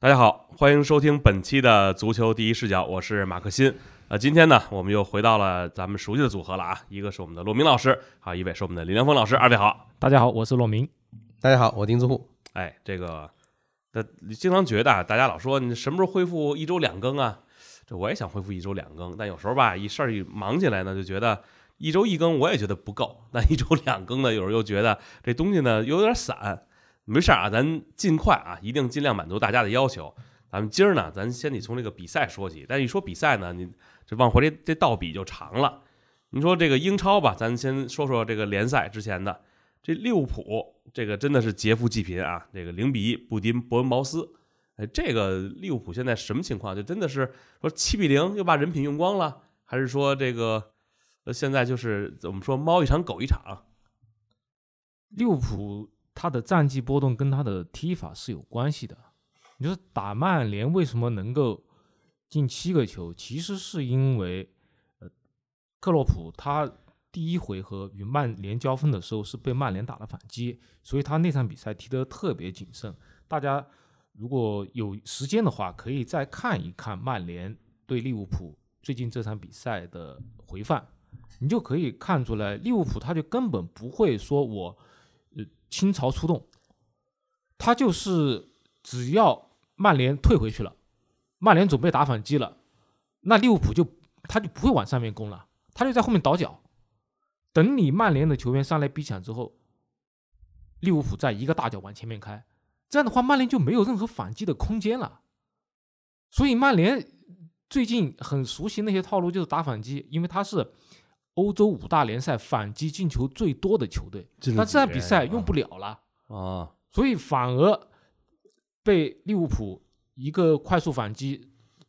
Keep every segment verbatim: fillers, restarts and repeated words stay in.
大家好，欢迎收听本期的足球第一视角，我是马克新。呃，今天呢，我们又回到了咱们熟悉的组合了啊，一个是我们的骆明老师，啊，一位是我们的林良锋老师，二位好。大家好，我是骆明。大家好，我丁字户。哎，这个，呃，经常觉得啊，大家老说你什么时候恢复一周两更啊？这我也想恢复一周两更，但有时候吧，一事儿一忙起来呢，就觉得一周一更我也觉得不够，那一周两更呢，有时候又觉得这东西呢有点散。没事啊，咱尽快啊，一定尽量满足大家的要求。咱们今儿呢，咱先得从这个比赛说起。但一说比赛呢，你这往回这这倒比就长了。你说这个英超吧，咱先说说这个联赛之前的这利物浦，这个真的是劫富济贫啊！这个零比一不敌伯恩茅斯，哎，这个利物浦现在什么情况？就真的是说七比零又把人品用光了，还是说这个现在就是怎么说猫一场狗一场？利物浦。他的战绩波动跟他的踢法是有关系的。你就是打曼联为什么能够进七个球，其实是因为呃，克洛普他第一回合与曼联交锋的时候是被曼联打了反击，所以他那场比赛踢得特别谨慎。大家如果有时间的话，可以再看一看曼联对利物浦最近这场比赛的回放，你就可以看出来，利物浦他就根本不会说我倾巢出动，他就是只要曼联退回去了，曼联准备打反击了，那利物浦就他就不会往上面攻了，他就在后面倒脚，等你曼联的球员上来逼抢之后，利物浦再一个大脚往前面开，这样的话曼联就没有任何反击的空间了。所以曼联最近很熟悉那些套路，就是打反击，因为他是欧洲五大联赛反击进球最多的球队，但这场比赛用不了了、啊、所以反而被利物浦一个快速反击、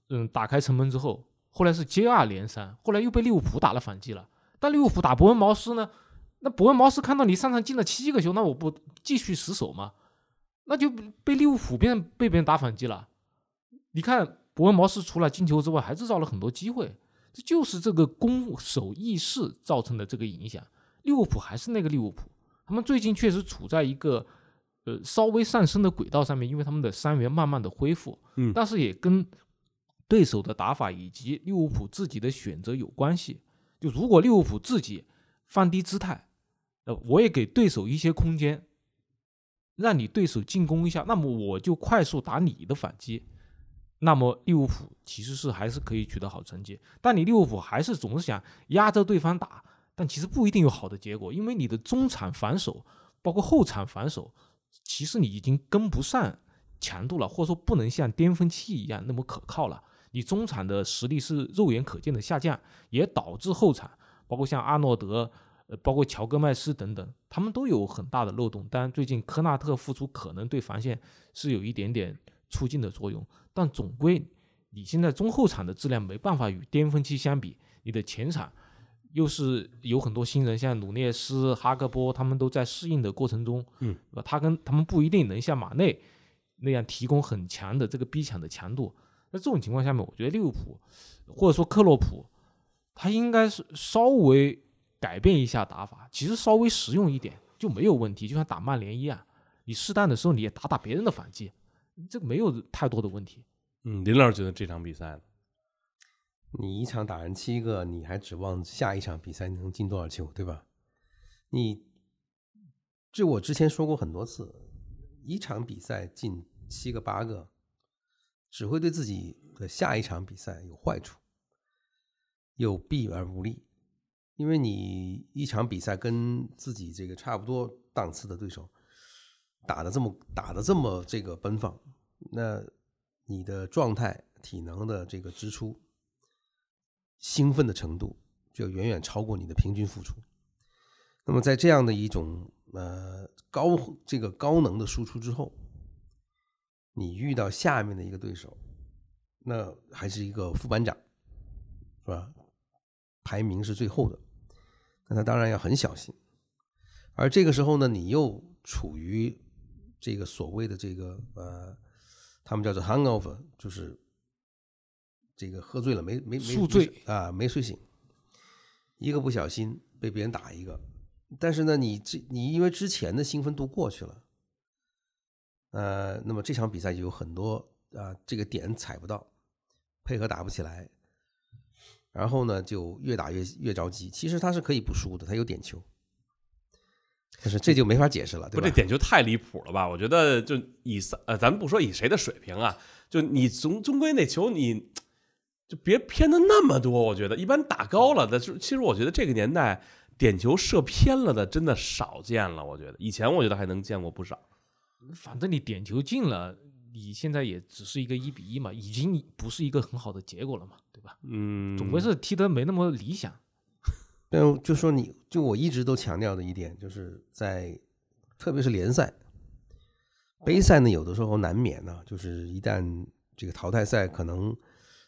嗯、打开城门之后，后来是接二连三，后来又被利物浦打了反击了。但利物浦打伯恩茅斯呢，那伯恩茅斯看到你上场进了七个球，那我不继续死守吗？那就被利物浦变被别人打反击了。你看伯恩茅斯除了进球之外还制造了很多机会，这就是这个攻守意识造成的这个影响。利物浦还是那个利物浦，他们最近确实处在一个呃稍微上升的轨道上面，因为他们的伤员慢慢的恢复，嗯，但是也跟对手的打法以及利物浦自己的选择有关系。就如果利物浦自己放低姿态，呃，我也给对手一些空间，让你对手进攻一下，那么我就快速打你的反击。那么利物浦其实是还是可以取得好成绩，但你利物浦还是总是想压着对方打，但其实不一定有好的结果，因为你的中场防守包括后场防守其实你已经跟不上强度了，或者说不能像巅峰期一样那么可靠了，你中场的实力是肉眼可见的下降，也导致后场包括像阿诺德、呃、包括乔戈麦斯等等他们都有很大的漏洞。当然最近科纳特复出可能对防线是有一点点促进的作用，但总归你现在中后场的质量没办法与巅峰期相比，你的前场又是有很多新人，像努涅斯、哈格波他们都在适应的过程中、嗯、他跟他们不一定能像马内那样提供很强的这个逼抢的强度。那这种情况下面，我觉得利物浦或者说克洛普他应该是稍微改变一下打法，其实稍微实用一点就没有问题，就像打曼联一样，你适当的时候你也打打别人的反击，这个没有太多的问题。嗯，林老师觉得这场比赛呢，你一场打人七个，你还指望下一场比赛能进多少球，对吧？你这我之前说过很多次，一场比赛进七个八个，只会对自己的下一场比赛有坏处，有弊而无利。因为你一场比赛跟自己这个差不多档次的对手打得这么打得这么这个奔放，那你的状态体能的这个支出兴奋的程度就远远超过你的平均付出。那么在这样的一种呃高这个高能的输出之后，你遇到下面的一个对手，那还是一个副班长，是吧？排名是最后的，那他当然要很小心。而这个时候呢，你又处于这个所谓的这个呃，他们叫做 hangover， 就是这个喝醉了没没没宿醉啊，没睡醒，一个不小心被别人打一个，但是呢，你这你因为之前的兴奋度过去了，呃，那么这场比赛就有很多啊，这个点踩不到，配合打不起来，然后呢就越打越越着急。其实他是可以不输的，他有点球，但是这就没法解释了，对吧？这点球太离谱了吧？我觉得就以呃，咱们不说以谁的水平啊，就你终终归那球你就别偏的那么多。我觉得一般打高了的，其实我觉得这个年代点球射偏了的真的少见了。我觉得以前我觉得还能见过不少。反正你点球进了，你现在也只是一个一比一嘛，已经不是一个很好的结果了嘛，对吧？嗯，总归是踢得没那么理想。但就说你就我一直都强调的一点，就是在特别是联赛、杯赛呢，有的时候难免呢、啊，就是一旦这个淘汰赛可能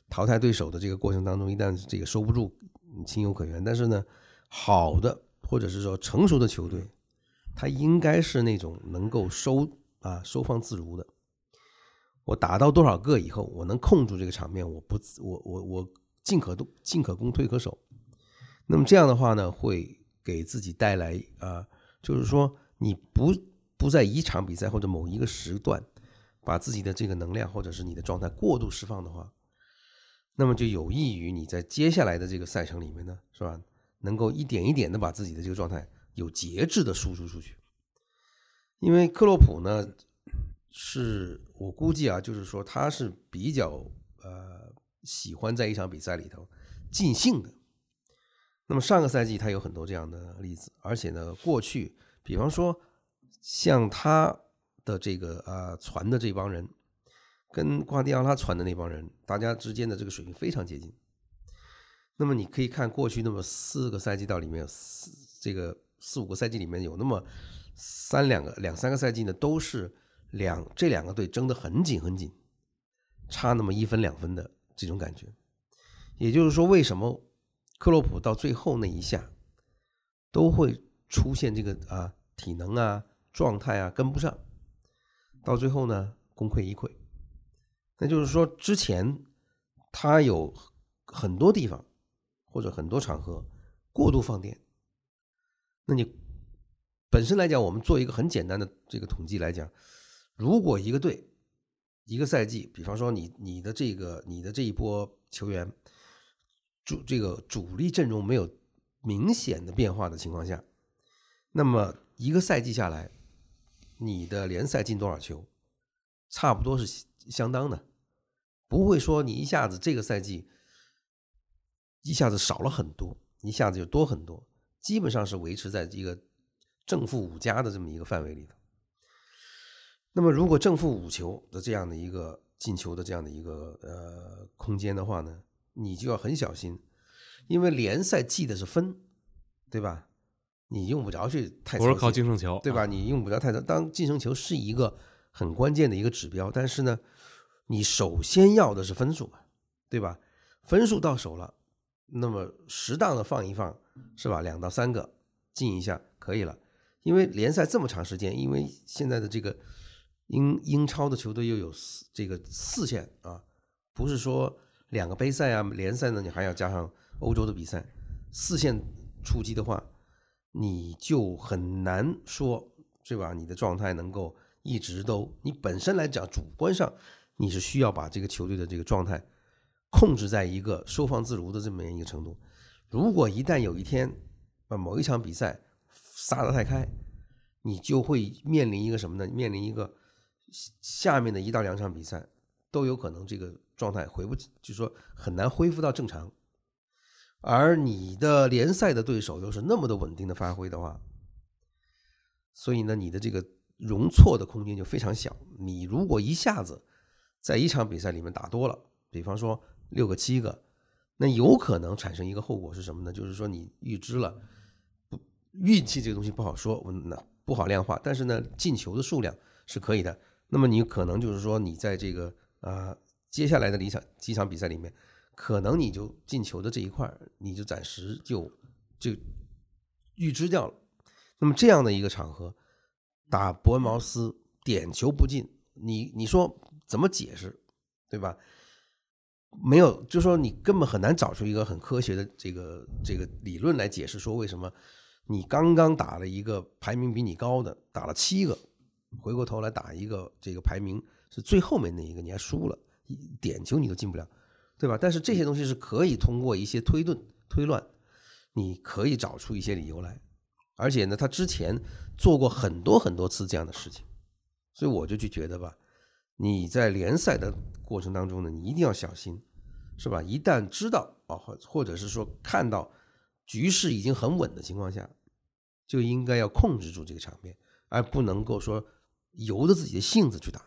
淘汰对手的这个过程当中，一旦这个收不住，情有可原。但是呢，好的或者是说成熟的球队，他应该是那种能够收啊收放自如的。我打到多少个以后，我能控住这个场面，我不我我我进可动进可攻退可守。那么这样的话呢，会给自己带来啊，就是说你不不在一场比赛或者某一个时段，把自己的这个能量或者是你的状态过度释放的话，那么就有益于你在接下来的这个赛程里面呢，是吧？能够一点一点的把自己的这个状态有节制的输出出去。因为克洛普呢，是我估计啊，就是说他是比较呃喜欢在一场比赛里头尽兴的。那么上个赛季他有很多这样的例子，而且呢，过去比方说像他的这个呃传的这帮人，跟瓜迪奥拉传的那帮人，大家之间的这个水平非常接近。那么你可以看过去那么四个赛季到里面有四这个四五个赛季里面有那么三两个两三个赛季呢，都是两这两个队争得很紧很紧，差那么一分两分的这种感觉。也就是说，为什么克洛普到最后那一下都会出现这个啊体能啊状态啊跟不上，到最后呢功亏一篑。那就是说之前他有很多地方或者很多场合过度放电。那你本身来讲，我们做一个很简单的这个统计来讲，如果一个队一个赛季，比方说你你的这个你的这一波球员主这个主力阵容没有明显的变化的情况下，那么一个赛季下来，你的联赛进多少球，差不多是相当的，不会说你一下子这个赛季一下子少了很多，一下子就多很多，基本上是维持在一个正负五加的这么一个范围里的。那么如果正负五球的这样的一个进球的这样的一个呃空间的话呢，你就要很小心，因为联赛记的是分，对吧？你用不着去太不是靠净胜球，对吧？你用不着太当净胜球是一个很关键的一个指标，但是呢，你首先要的是分数，对吧？分数到手了，那么适当的放一放，是吧？两到三个进一下可以了，因为联赛这么长时间，因为现在的这个英英超的球队又有四这个四线啊，不是说。两个杯赛啊，联赛呢，你还要加上欧洲的比赛，四线出击的话，你就很难说，对吧？你的状态能够一直都，你本身来讲，主观上你是需要把这个球队的这个状态控制在一个收放自如的这么一个程度。如果一旦有一天把某一场比赛撒得太开，你就会面临一个什么呢？面临一个下面的一到两场比赛都有可能这个状态回不，就是说很难恢复到正常，而你的联赛的对手又是那么的稳定的发挥的话，所以呢，你的这个容错的空间就非常小。你如果一下子在一场比赛里面打多了，比方说六个七个，那有可能产生一个后果是什么呢？就是说你预知了，不，运气这个东西不好说，不好量化，但是呢，进球的数量是可以的。那么你可能就是说你在这个啊。接下来的几场比赛里面，可能你就进球的这一块你就暂时就就预知掉了。那么这样的一个场合打伯恩茅斯点球不进，你你说怎么解释，对吧？没有，就说你根本很难找出一个很科学的这个这个理论来解释说为什么你刚刚打了一个排名比你高的，打了七个，回过头来打一个这个排名是最后面那一个你还输了，点球你都进不了，对吧？但是这些东西是可以通过一些推论推乱，你可以找出一些理由来，而且呢他之前做过很多很多次这样的事情。所以我就去觉得吧，你在联赛的过程当中呢，你一定要小心，是吧？一旦知道啊，或者是说看到局势已经很稳的情况下，就应该要控制住这个场面，而不能够说由着自己的性子去打。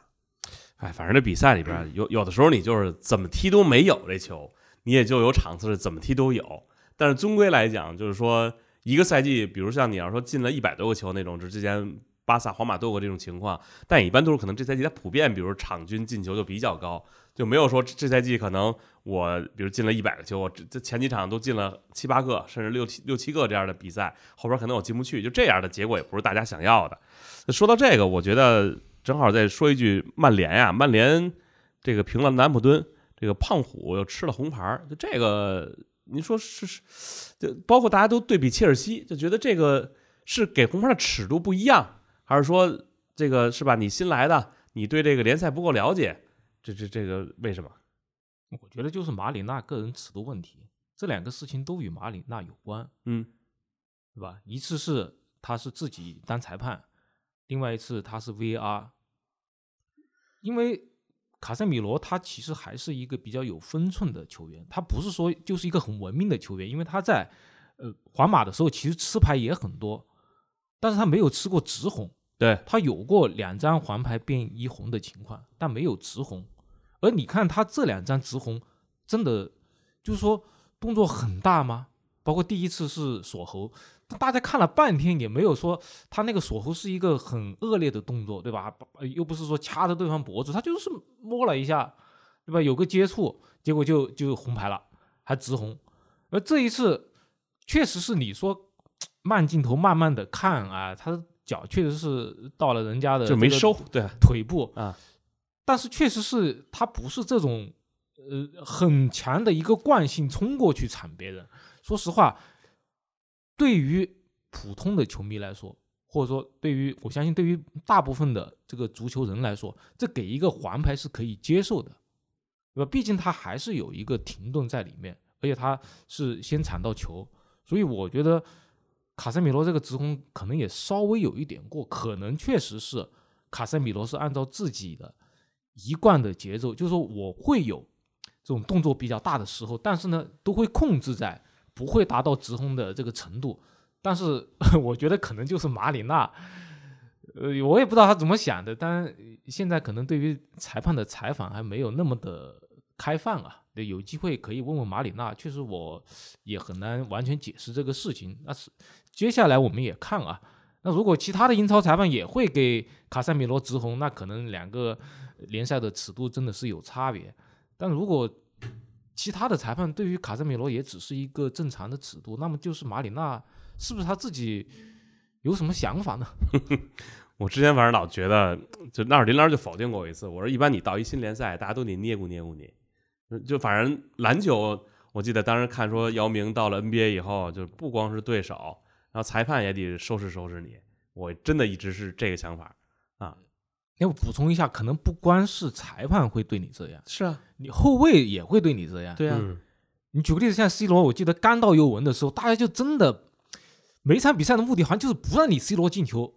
哎，反正这比赛里边有有的时候你就是怎么踢都没有这球，你也就有场次是怎么踢都有。但是终归来讲，就是说一个赛季，比如像你要说进了一百多个球那种，之前巴萨、皇马都有过这种情况，但一般都是可能这赛季它普遍，比如场均进球就比较高，就没有说这赛季可能我比如进了一百个球，我这前几场都进了七八个，甚至六七六七个这样的比赛，后边可能我进不去，就这样的结果也不是大家想要的。说到这个，我觉得正好再说一句曼联呀、啊，曼联这个平了南普敦，这个胖虎又吃了红牌，就这个您说是是，就包括大家都对比切尔西，就觉得这个是给红牌的尺度不一样。还是说这个是吧？你新来的，你对这个联赛不够了解，这这这个为什么？我觉得就是马里纳个人尺度问题，这两个事情都与马里纳有关，嗯，对吧？一次是他是自己当裁判，另外一次他是 V R， 因为卡塞米罗他其实还是一个比较有分寸的球员，他不是说就是一个很文明的球员，因为他在呃皇马的时候其实吃牌也很多。但是他没有吃过直红，对，他有过两张黄牌变一红的情况，但没有直红。而你看他这两张直红，真的就是说动作很大吗？包括第一次是锁喉，大家看了半天也没有说他那个锁喉是一个很恶劣的动作，对吧？又不是说掐着对方脖子，他就是摸了一下，对吧？有个接触，结果就就红牌了，还直红。而这一次确实是你说。慢镜头慢慢的看啊，他的脚确实是到了人家的就没收对腿部啊，但是确实是他不是这种呃很强的一个惯性冲过去铲别人。说实话，对于普通的球迷来说，或者说对于我相信对于大部分的这个足球人来说，这给一个黄牌是可以接受的，对吧？毕竟他还是有一个停顿在里面，而且他是先铲到球，所以我觉得。卡塞米罗这个直红可能也稍微有一点过，可能确实是卡塞米罗是按照自己的一贯的节奏，就是说我会有这种动作比较大的时候，但是呢都会控制在不会达到直红的这个程度。但是我觉得可能就是马里纳，呃，我也不知道他怎么想的，但现在可能对于裁判的采访还没有那么的开放啊。对，有机会可以问问马里纳，确实我也很难完全解释这个事情。那是接下来我们也看啊，那如果其他的英超裁判也会给卡塞米罗直红，那可能两个联赛的尺度真的是有差别。但如果其他的裁判对于卡塞米罗也只是一个正常的尺度，那么就是马里纳是不是他自己有什么想法呢？我之前反正老觉得，就纳尔迪兰就否定过我一次，我说一般你到一新联赛，大家都得捏咕捏咕你。就反正篮球，我记得当时看说姚明到了 N B A 以后，就不光是对手，然后裁判也得收拾收拾你。我真的一直是这个想法啊。那我补充一下，可能不光是裁判会对你这样，是啊，你后卫也会对你这样。对啊，嗯、你举个例子，像 C 罗，我记得刚到尤文的时候，大家就真的每一场比赛的目的好像就是不让你 C 罗进球，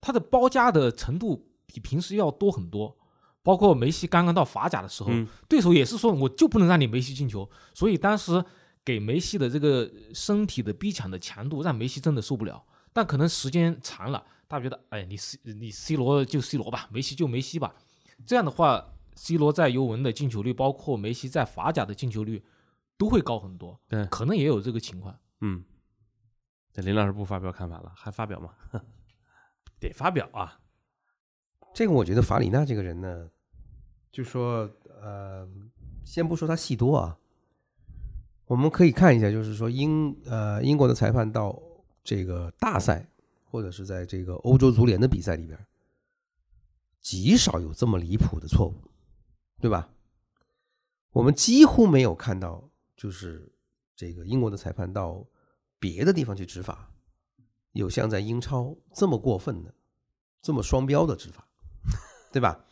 他的包夹的程度比平时要多很多。包括梅西刚刚到法甲的时候、嗯、对手也是说我就不能让你梅西进球，所以当时给梅西的这个身体的逼抢的强度让梅西真的受不了。但可能时间长了，大家觉得哎，你 C, 你 C 罗就 C 罗吧，梅西就梅西吧，这样的话 C 罗在尤文的进球率包括梅西在法甲的进球率都会高很多。对，可能也有这个情况。嗯，这林老师不发表看法了，还发表吗？得发表啊。这个我觉得法里纳这个人呢，就说呃，先不说他戏多啊，我们可以看一下，就是说英呃英国的裁判到这个大赛或者是在这个欧洲足联的比赛里边，极少有这么离谱的错误，对吧？我们几乎没有看到，就是这个英国的裁判到别的地方去执法，有像在英超这么过分的、这么双标的执法，对吧？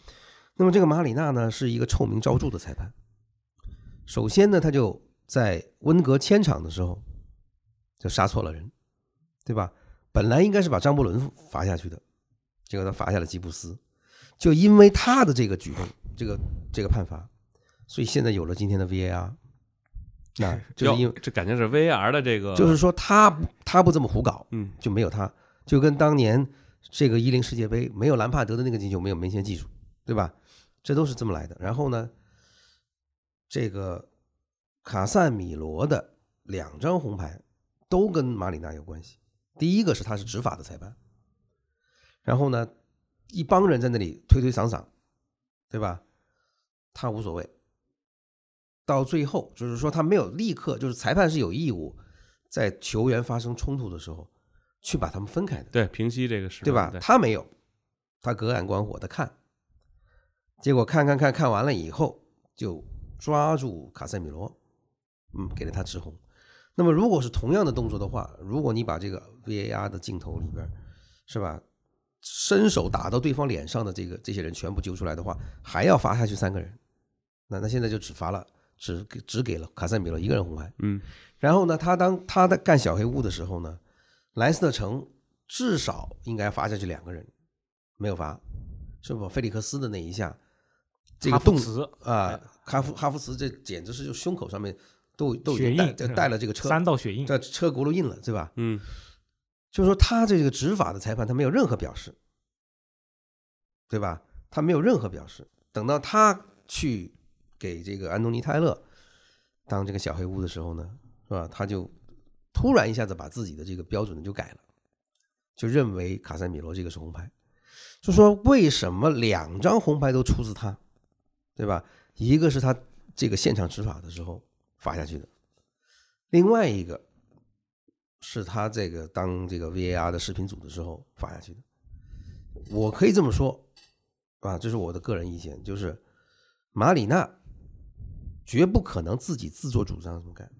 那么这个马里纳呢是一个臭名昭著的裁判。首先呢，他就在温格签场的时候就杀错了人，对吧？本来应该是把张伯伦罚下去的，结果他罚下了吉布斯，就因为他的这个举动，这个这个判罚，所以现在有了今天的 V A R。那就是因为这感觉是 V A R 的这个，就是说他他不这么胡搞，嗯，就没有他，就跟当年这个一零世界杯没有兰帕德的那个进球，没有门前技术，对吧？这都是这么来的。然后呢，这个卡萨米罗的两张红牌都跟马里纳有关系。第一个是他是执法的裁判，然后呢，一帮人在那里推推搡搡，对吧？他无所谓。到最后就是说他没有立刻，就是裁判是有义务在球员发生冲突的时候去把他们分开的，对，平息这个事，对吧？他没有，他隔岸观火的看，结果看看看看完了以后就抓住卡塞米罗，嗯，给了他直红。那么如果是同样的动作的话，如果你把这个 V A R 的镜头里边，是吧，伸手打到对方脸上的这个这些人全部揪出来的话，还要罚下去三个人。那那现在就只罚了。只, 只给了卡塞米罗一个人红牌，嗯，然后呢，他当他在干小黑屋的时候呢，莱斯特城至少应该罚下去两个人，没有罚，是不？菲利克斯的那一下，这个动词啊，哈夫哈夫茨这简直是就胸口上面都都已经带带了这个车三道血印，这车轱辘印了，对吧？嗯，就是说他这个执法的裁判他没有任何表示，对吧？他没有任何表示，等到他去。给这个安东尼泰勒当这个小黑屋的时候呢，是吧？他就突然一下子把自己的这个标准就改了，就认为卡塞米罗这个是红牌，就说为什么两张红牌都出自他，对吧？一个是他这个现场执法的时候罚下去的，另外一个是他这个当这个 V A R 的视频组的时候罚下去的。我可以这么说啊，这是我的个人意见，就是马里纳。绝不可能自己自作主张这么干，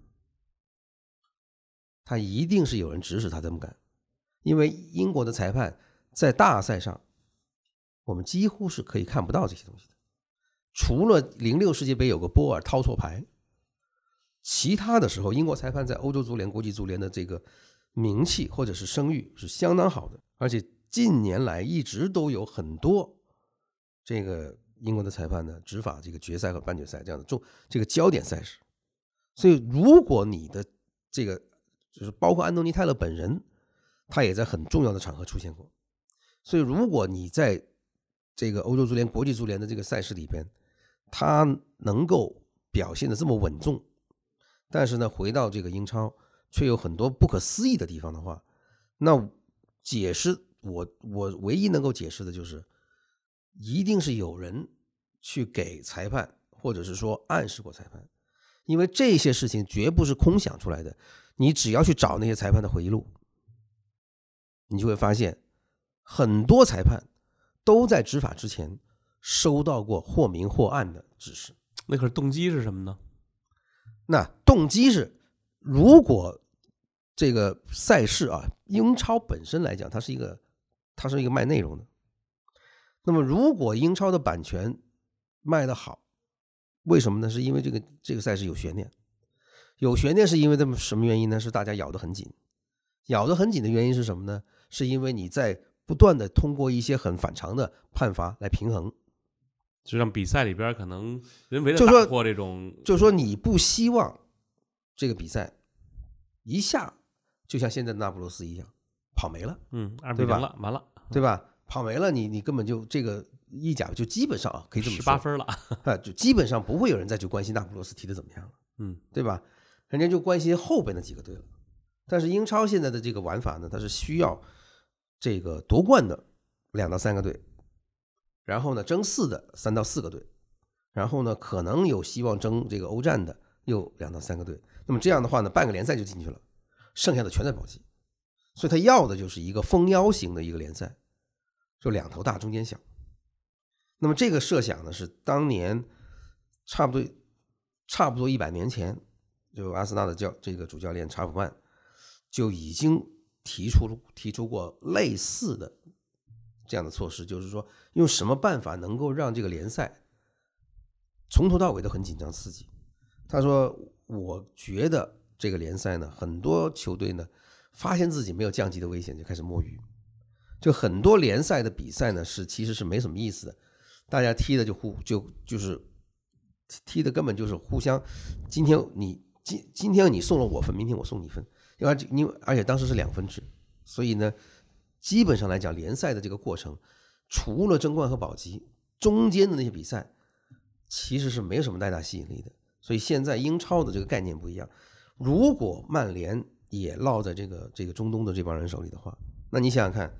他一定是有人指使他这么干，因为英国的裁判在大赛上我们几乎是可以看不到这些东西的，除了零六世界杯有个波尔掏错牌，其他的时候英国裁判在欧洲足联、国际足联的这个名气或者是声誉是相当好的，而且近年来一直都有很多这个英国的裁判呢，执法这个决赛和半决赛这样的重这个焦点赛事，所以如果你的这个就是包括安东尼泰勒本人，他也在很重要的场合出现过，所以如果你在这个欧洲足联、国际足联的这个赛事里边，他能够表现的这么稳重，但是呢，回到这个英超却有很多不可思议的地方的话，那解释我我唯一能够解释的就是。一定是有人去给裁判，或者是说暗示过裁判，因为这些事情绝不是空想出来的。你只要去找那些裁判的回忆录，你就会发现很多裁判都在执法之前收到过或明或暗的指示。那可是动机是什么呢？那动机是，如果这个赛事啊，英超本身来讲，它是一个它是一个卖内容的。那么如果英超的版权卖得好，为什么呢？是因为这个这个赛事有悬念，有悬念是因为这么什么原因呢？是大家咬得很紧，咬得很紧的原因是什么呢？是因为你在不断的通过一些很反常的判罚来平衡，就让比赛里边可能人为的打破这种，就说你不希望这个比赛一下就像现在的那不勒斯一样跑没了，嗯，二比零了，完了，对吧？跑没了，你你根本就这个意甲就基本上啊，可以这么说，十八分了啊，就基本上不会有人再去关心那不勒斯踢的怎么样了，嗯，对吧？人家就关心后边的几个队了。但是英超现在的这个玩法呢，它是需要这个夺冠的两到三个队，然后呢争四的三到四个队，然后呢可能有希望争这个欧战的又两到三个队。那么这样的话呢，半个联赛就进去了，剩下的全在保级，所以他要的就是一个蜂腰型的一个联赛。就两头大中间小，那么这个设想呢是当年差不多差不多一百年前，就阿森纳的教这个主教练查普曼就已经提出提出过类似的这样的措施，就是说用什么办法能够让这个联赛从头到尾都很紧张刺激。他说我觉得这个联赛呢，很多球队呢发现自己没有降级的危险就开始摸鱼，就很多联赛的比赛呢是其实是没什么意思的，大家踢的就互就就是踢的根本就是互相，今天你今今天你送了我分，明天我送你分，因为因为而且当时是两分制，所以呢，基本上来讲联赛的这个过程，除了争冠和保级，中间的那些比赛其实是没有什么太大吸引力的。所以现在英超的这个概念不一样，如果曼联也落在这个这个中东的这帮人手里的话，那你想想看，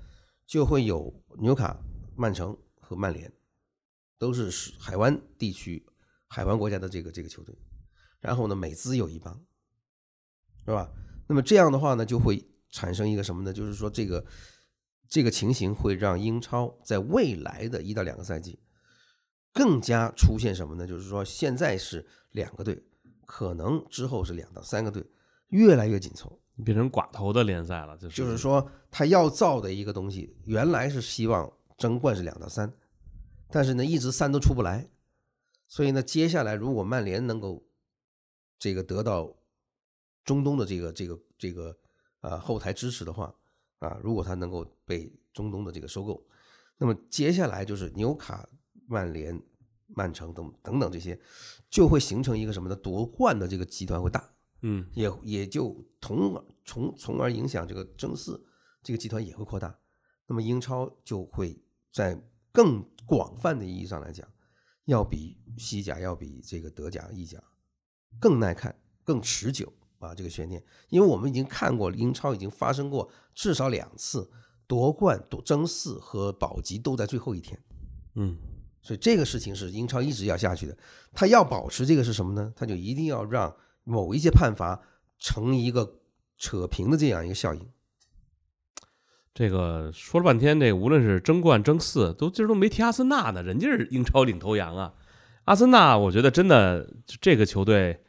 就会有纽卡、曼城和曼联，都是海湾地区、海湾国家的这个这个球队。然后呢，美资有一帮，是吧？那么这样的话呢，就会产生一个什么呢？就是说这个这个情形会让英超在未来的一到两个赛季更加出现什么呢？就是说现在是两个队，可能之后是两到三个队，越来越紧凑，变成寡头的联赛了。就是就是说他要造的一个东西，原来是希望争冠是两到三，但是呢一直三都出不来。所以呢，接下来如果曼联能够这个得到中东的这个这个这个啊后台支持的话啊，如果他能够被中东的这个收购，那么接下来就是纽卡、曼联、曼城等等等这些，就会形成一个什么的夺冠的这个集团会大，嗯，也也就从从从而影响这个争四，这个集团也会扩大。那么英超就会在更广泛的意义上来讲，要比西甲、要比这个德甲、意甲更耐看、更持久啊！这个悬念，因为我们已经看过英超已经发生过至少两次夺冠、夺争四和保级都在最后一天，嗯。所以这个事情是英超一直要下去的，他要保持这个是什么呢？他就一定要让某一些判罚成一个扯平的这样一个效应。这个说了半天，这个无论是争冠、争四，都今儿都没提阿森纳呢，人家是英超领头羊啊。阿森纳，我觉得真的这个球队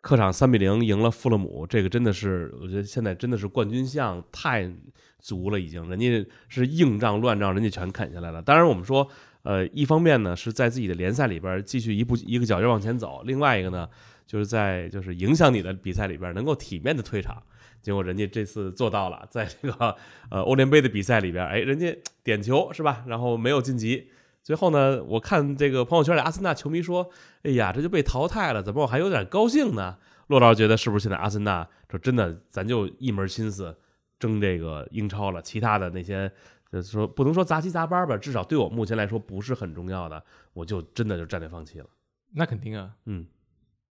客场三比零赢了富勒姆，这个真的是我觉得现在真的是冠军相太足了，已经人家是硬仗乱仗，人家全啃下来了。当然，我们说。呃，一方面呢是在自己的联赛里边继续一步一个脚印往前走，另外一个呢就是在就是影响你的比赛里边能够体面的退场。结果人家这次做到了，在这个呃欧联杯的比赛里边，哎，人家点球是吧？然后没有晋级。最后呢，我看这个朋友圈里阿森纳球迷说：“哎呀，这就被淘汰了，怎么我还有点高兴呢？”骆老师觉得是不是现在阿森纳说真的，咱就一门心思争这个英超了，其他的那些。就是说不能说杂七杂八吧，至少对我目前来说不是很重要的，我就真的就战略放弃了。那肯定啊，嗯，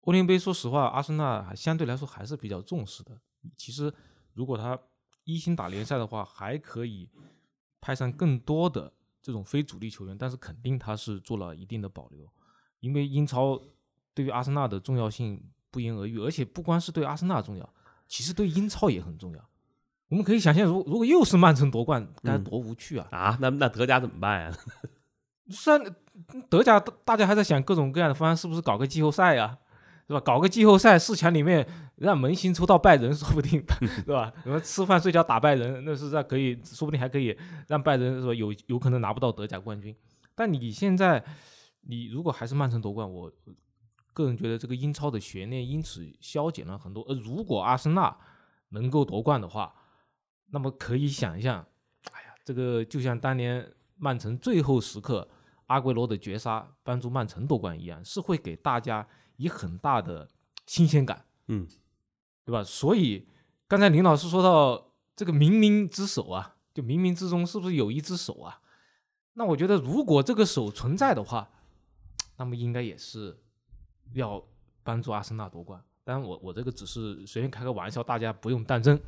欧联杯说实话，阿森纳还相对来说还是比较重视的。其实如果他一心打联赛的话，还可以派上更多的这种非主力球员，但是肯定他是做了一定的保留，因为英超对于阿森纳的重要性不言而喻，而且不光是对阿森纳重要，其实对英超也很重要。我们可以想象，如果如果又是曼城夺冠，该多无趣啊！嗯、啊，那那德甲怎么办呀、啊？虽然德甲大家还在想各种各样的方案，是不是搞个季后赛呀、啊？是吧？搞个季后赛，四强里面让门兴抽到拜仁，说不定是吧？什么吃饭睡觉打拜仁，那是在可以，说不定还可以让拜仁说有有可能拿不到德甲冠军。但你现在，你如果还是曼城夺冠，我个人觉得这个英超的悬念因此消减了很多。而如果阿森纳能够夺冠的话，那么可以想象，哎呀，这个就像当年曼城最后时刻阿圭罗的绝杀帮助曼城夺冠一样，是会给大家以很大的新鲜感，嗯，对吧？所以刚才林老师说到这个冥冥之手啊，就冥冥之中是不是有一只手啊？那我觉得如果这个手存在的话，那么应该也是要帮助阿森纳夺冠。当然我，我我这个只是随便开个玩笑，大家不用当真。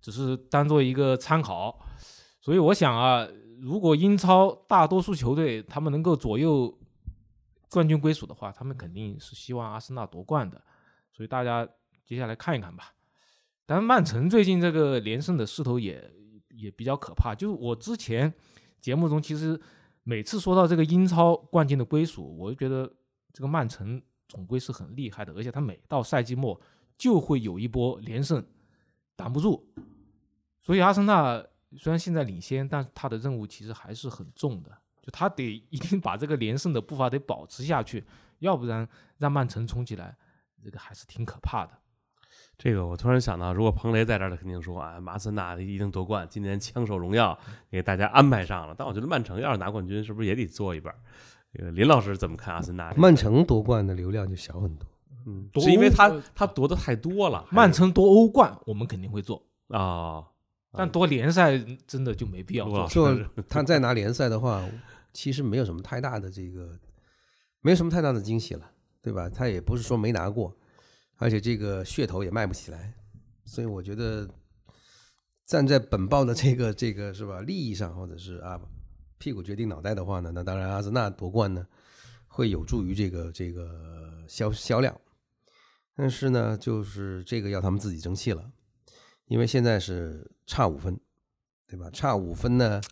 只是当做一个参考，所以我想啊，如果英超大多数球队他们能够左右冠军归属的话，他们肯定是希望阿森纳夺冠的，所以大家接下来看一看吧。但曼城最近这个连胜的势头也也比较可怕，就是我之前节目中其实每次说到这个英超冠军的归属，我就觉得这个曼城总归是很厉害的，而且他每到赛季末就会有一波连胜挡不住，所以阿森纳虽然现在领先，但他的任务其实还是很重的，就他得一定把这个连胜的步伐得保持下去，要不然让曼城冲起来，这个还是挺可怕的。这个我突然想到，如果彭雷在这儿，他肯定说啊，马森纳一定夺冠，今年枪手荣耀给大家安排上了。但我觉得曼城要是拿冠军，是不是也得做一半？这个林老师怎么看阿森纳？曼城夺冠的流量就小很多，嗯，是因为他他夺的太多了。曼城夺欧冠，我们肯定会做啊。哦，但夺联赛真的就没必要做。做他再拿联赛的话，其实没有什么太大的这个，没有什么太大的惊喜了，对吧？他也不是说没拿过，而且这个噱头也卖不起来，所以我觉得站在本报的这个这个是吧利益上，或者是啊屁股决定脑袋的话呢，那当然阿森纳夺冠呢会有助于这个这个销销量，但是呢，就是这个要他们自己争气了。因为现在是差五分，对吧？差五分呢，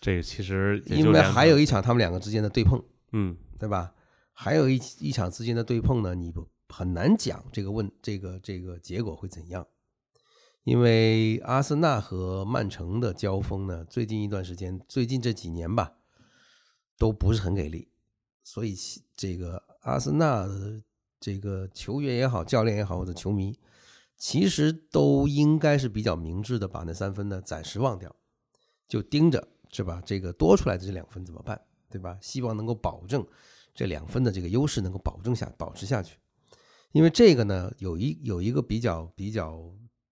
这个其实因为还有一场他们两个之间的对碰，嗯，对吧？还有一一场之间的对碰呢，你很难讲这个问这个这个结果会怎样，因为阿森纳和曼城的交锋呢，最近一段时间，最近这几年吧，都不是很给力，所以这个阿森纳的这个球员也好，教练也好，或者球迷，其实都应该是比较明智的，把那三分呢暂时忘掉，就盯着是吧？这个多出来的这两分怎么办，对吧？希望能够保证这两分的这个优势能够保证下保持下去。因为这个呢，有一有一个比较比较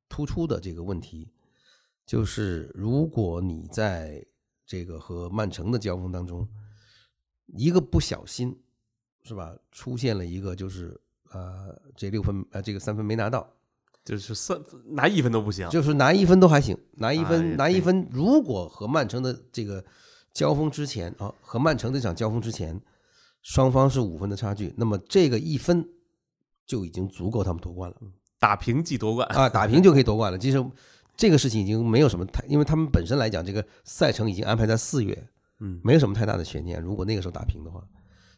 突出的这个问题，就是如果你在这个和曼城的交锋当中，一个不小心是吧，出现了一个就是呃这六分呃这个三分没拿到。就是三拿一分都不行，就是拿一分都还行，拿一分、啊、拿一分。如果和曼城的这个交锋之前啊，和曼城这场交锋之前，双方是五分的差距，那么这个一分就已经足够他们夺冠了，打平即夺冠啊，打平就可以夺冠了。其实这个事情已经没有什么太，因为他们本身来讲，这个赛程已经安排在四月，嗯，没有什么太大的悬念。如果那个时候打平的话，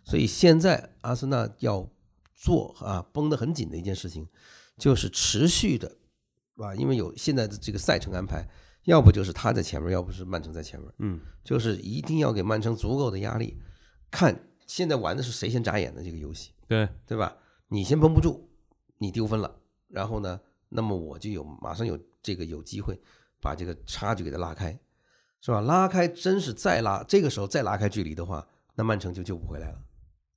所以现在阿森纳要做啊绷得很紧的一件事情。就是持续的，啊，因为有现在的这个赛程安排，要不就是他在前面，要不是曼城在前面，嗯，就是一定要给曼城足够的压力，看现在玩的是谁先眨眼的这个游戏，对对吧？你先绷不住，你丢分了，然后呢，那么我就有马上有这个有机会把这个差距给它拉开，是吧？拉开真是再拉，这个时候再拉开距离的话，那曼城就救不回来了。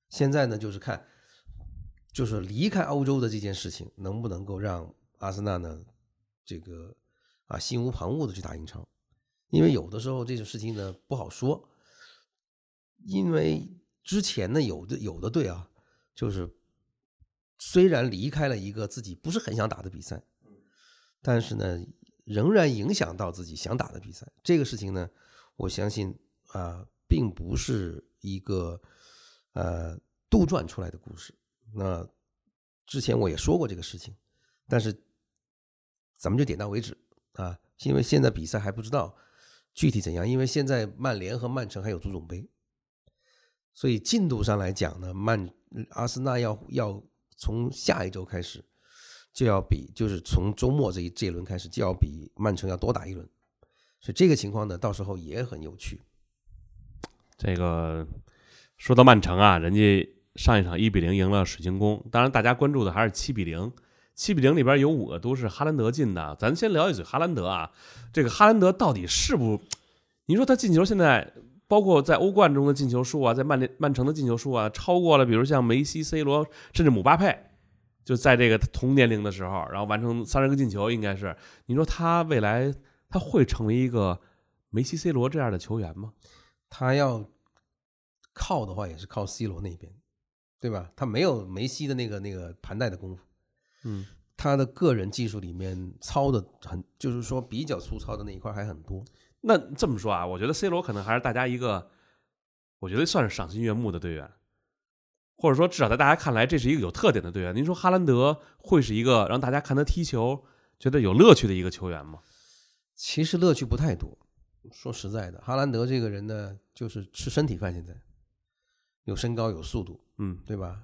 现在呢，就是看。就是离开欧洲的这件事情能不能够让阿森纳呢这个啊心无旁骛的去打英超，因为有的时候这种事情呢不好说，因为之前呢有的有的队啊就是虽然离开了一个自己不是很想打的比赛，但是呢仍然影响到自己想打的比赛，这个事情呢我相信啊并不是一个呃杜撰出来的故事，那之前我也说过这个事情，但是咱们就点到为止啊，因为现在比赛还不知道具体怎样，因为现在曼联和曼城还有足总杯，所以进度上来讲呢，曼阿森纳要要从下一周开始就要比，就是从周末这一这一轮开始就要比曼城要多打一轮，所以这个情况呢，到时候也很有趣。这个说到曼城啊，人家。上一场一比零赢了水晶宫，当然大家关注的还是七比零。七比零里边有五个都是哈兰德进的，咱先聊一嘴哈兰德啊。这个哈兰德到底是不？您说他进球现在包括在欧冠中的进球数啊，在曼联曼城的进球数啊，超过了比如像梅西、C 罗甚至姆巴佩，就在这个同年龄的时候，然后完成三十个进球，应该是您说他未来他会成为一个梅西、C 罗这样的球员吗？他要靠的话也是靠 C 罗那边。对吧？他没有梅西的那个那个盘带的功夫，嗯，他的个人技术里面糙的很，就是说比较粗糙的那一块还很多。那这么说啊，我觉得 C 罗可能还是大家一个，我觉得算是赏心悦目的队员，或者说至少在大家看来这是一个有特点的队员。您说哈兰德会是一个让大家看他踢球觉得有乐趣的一个球员吗？其实乐趣不太多，说实在的，哈兰德这个人呢，就是吃身体饭，现在有身高有速度。嗯，对吧？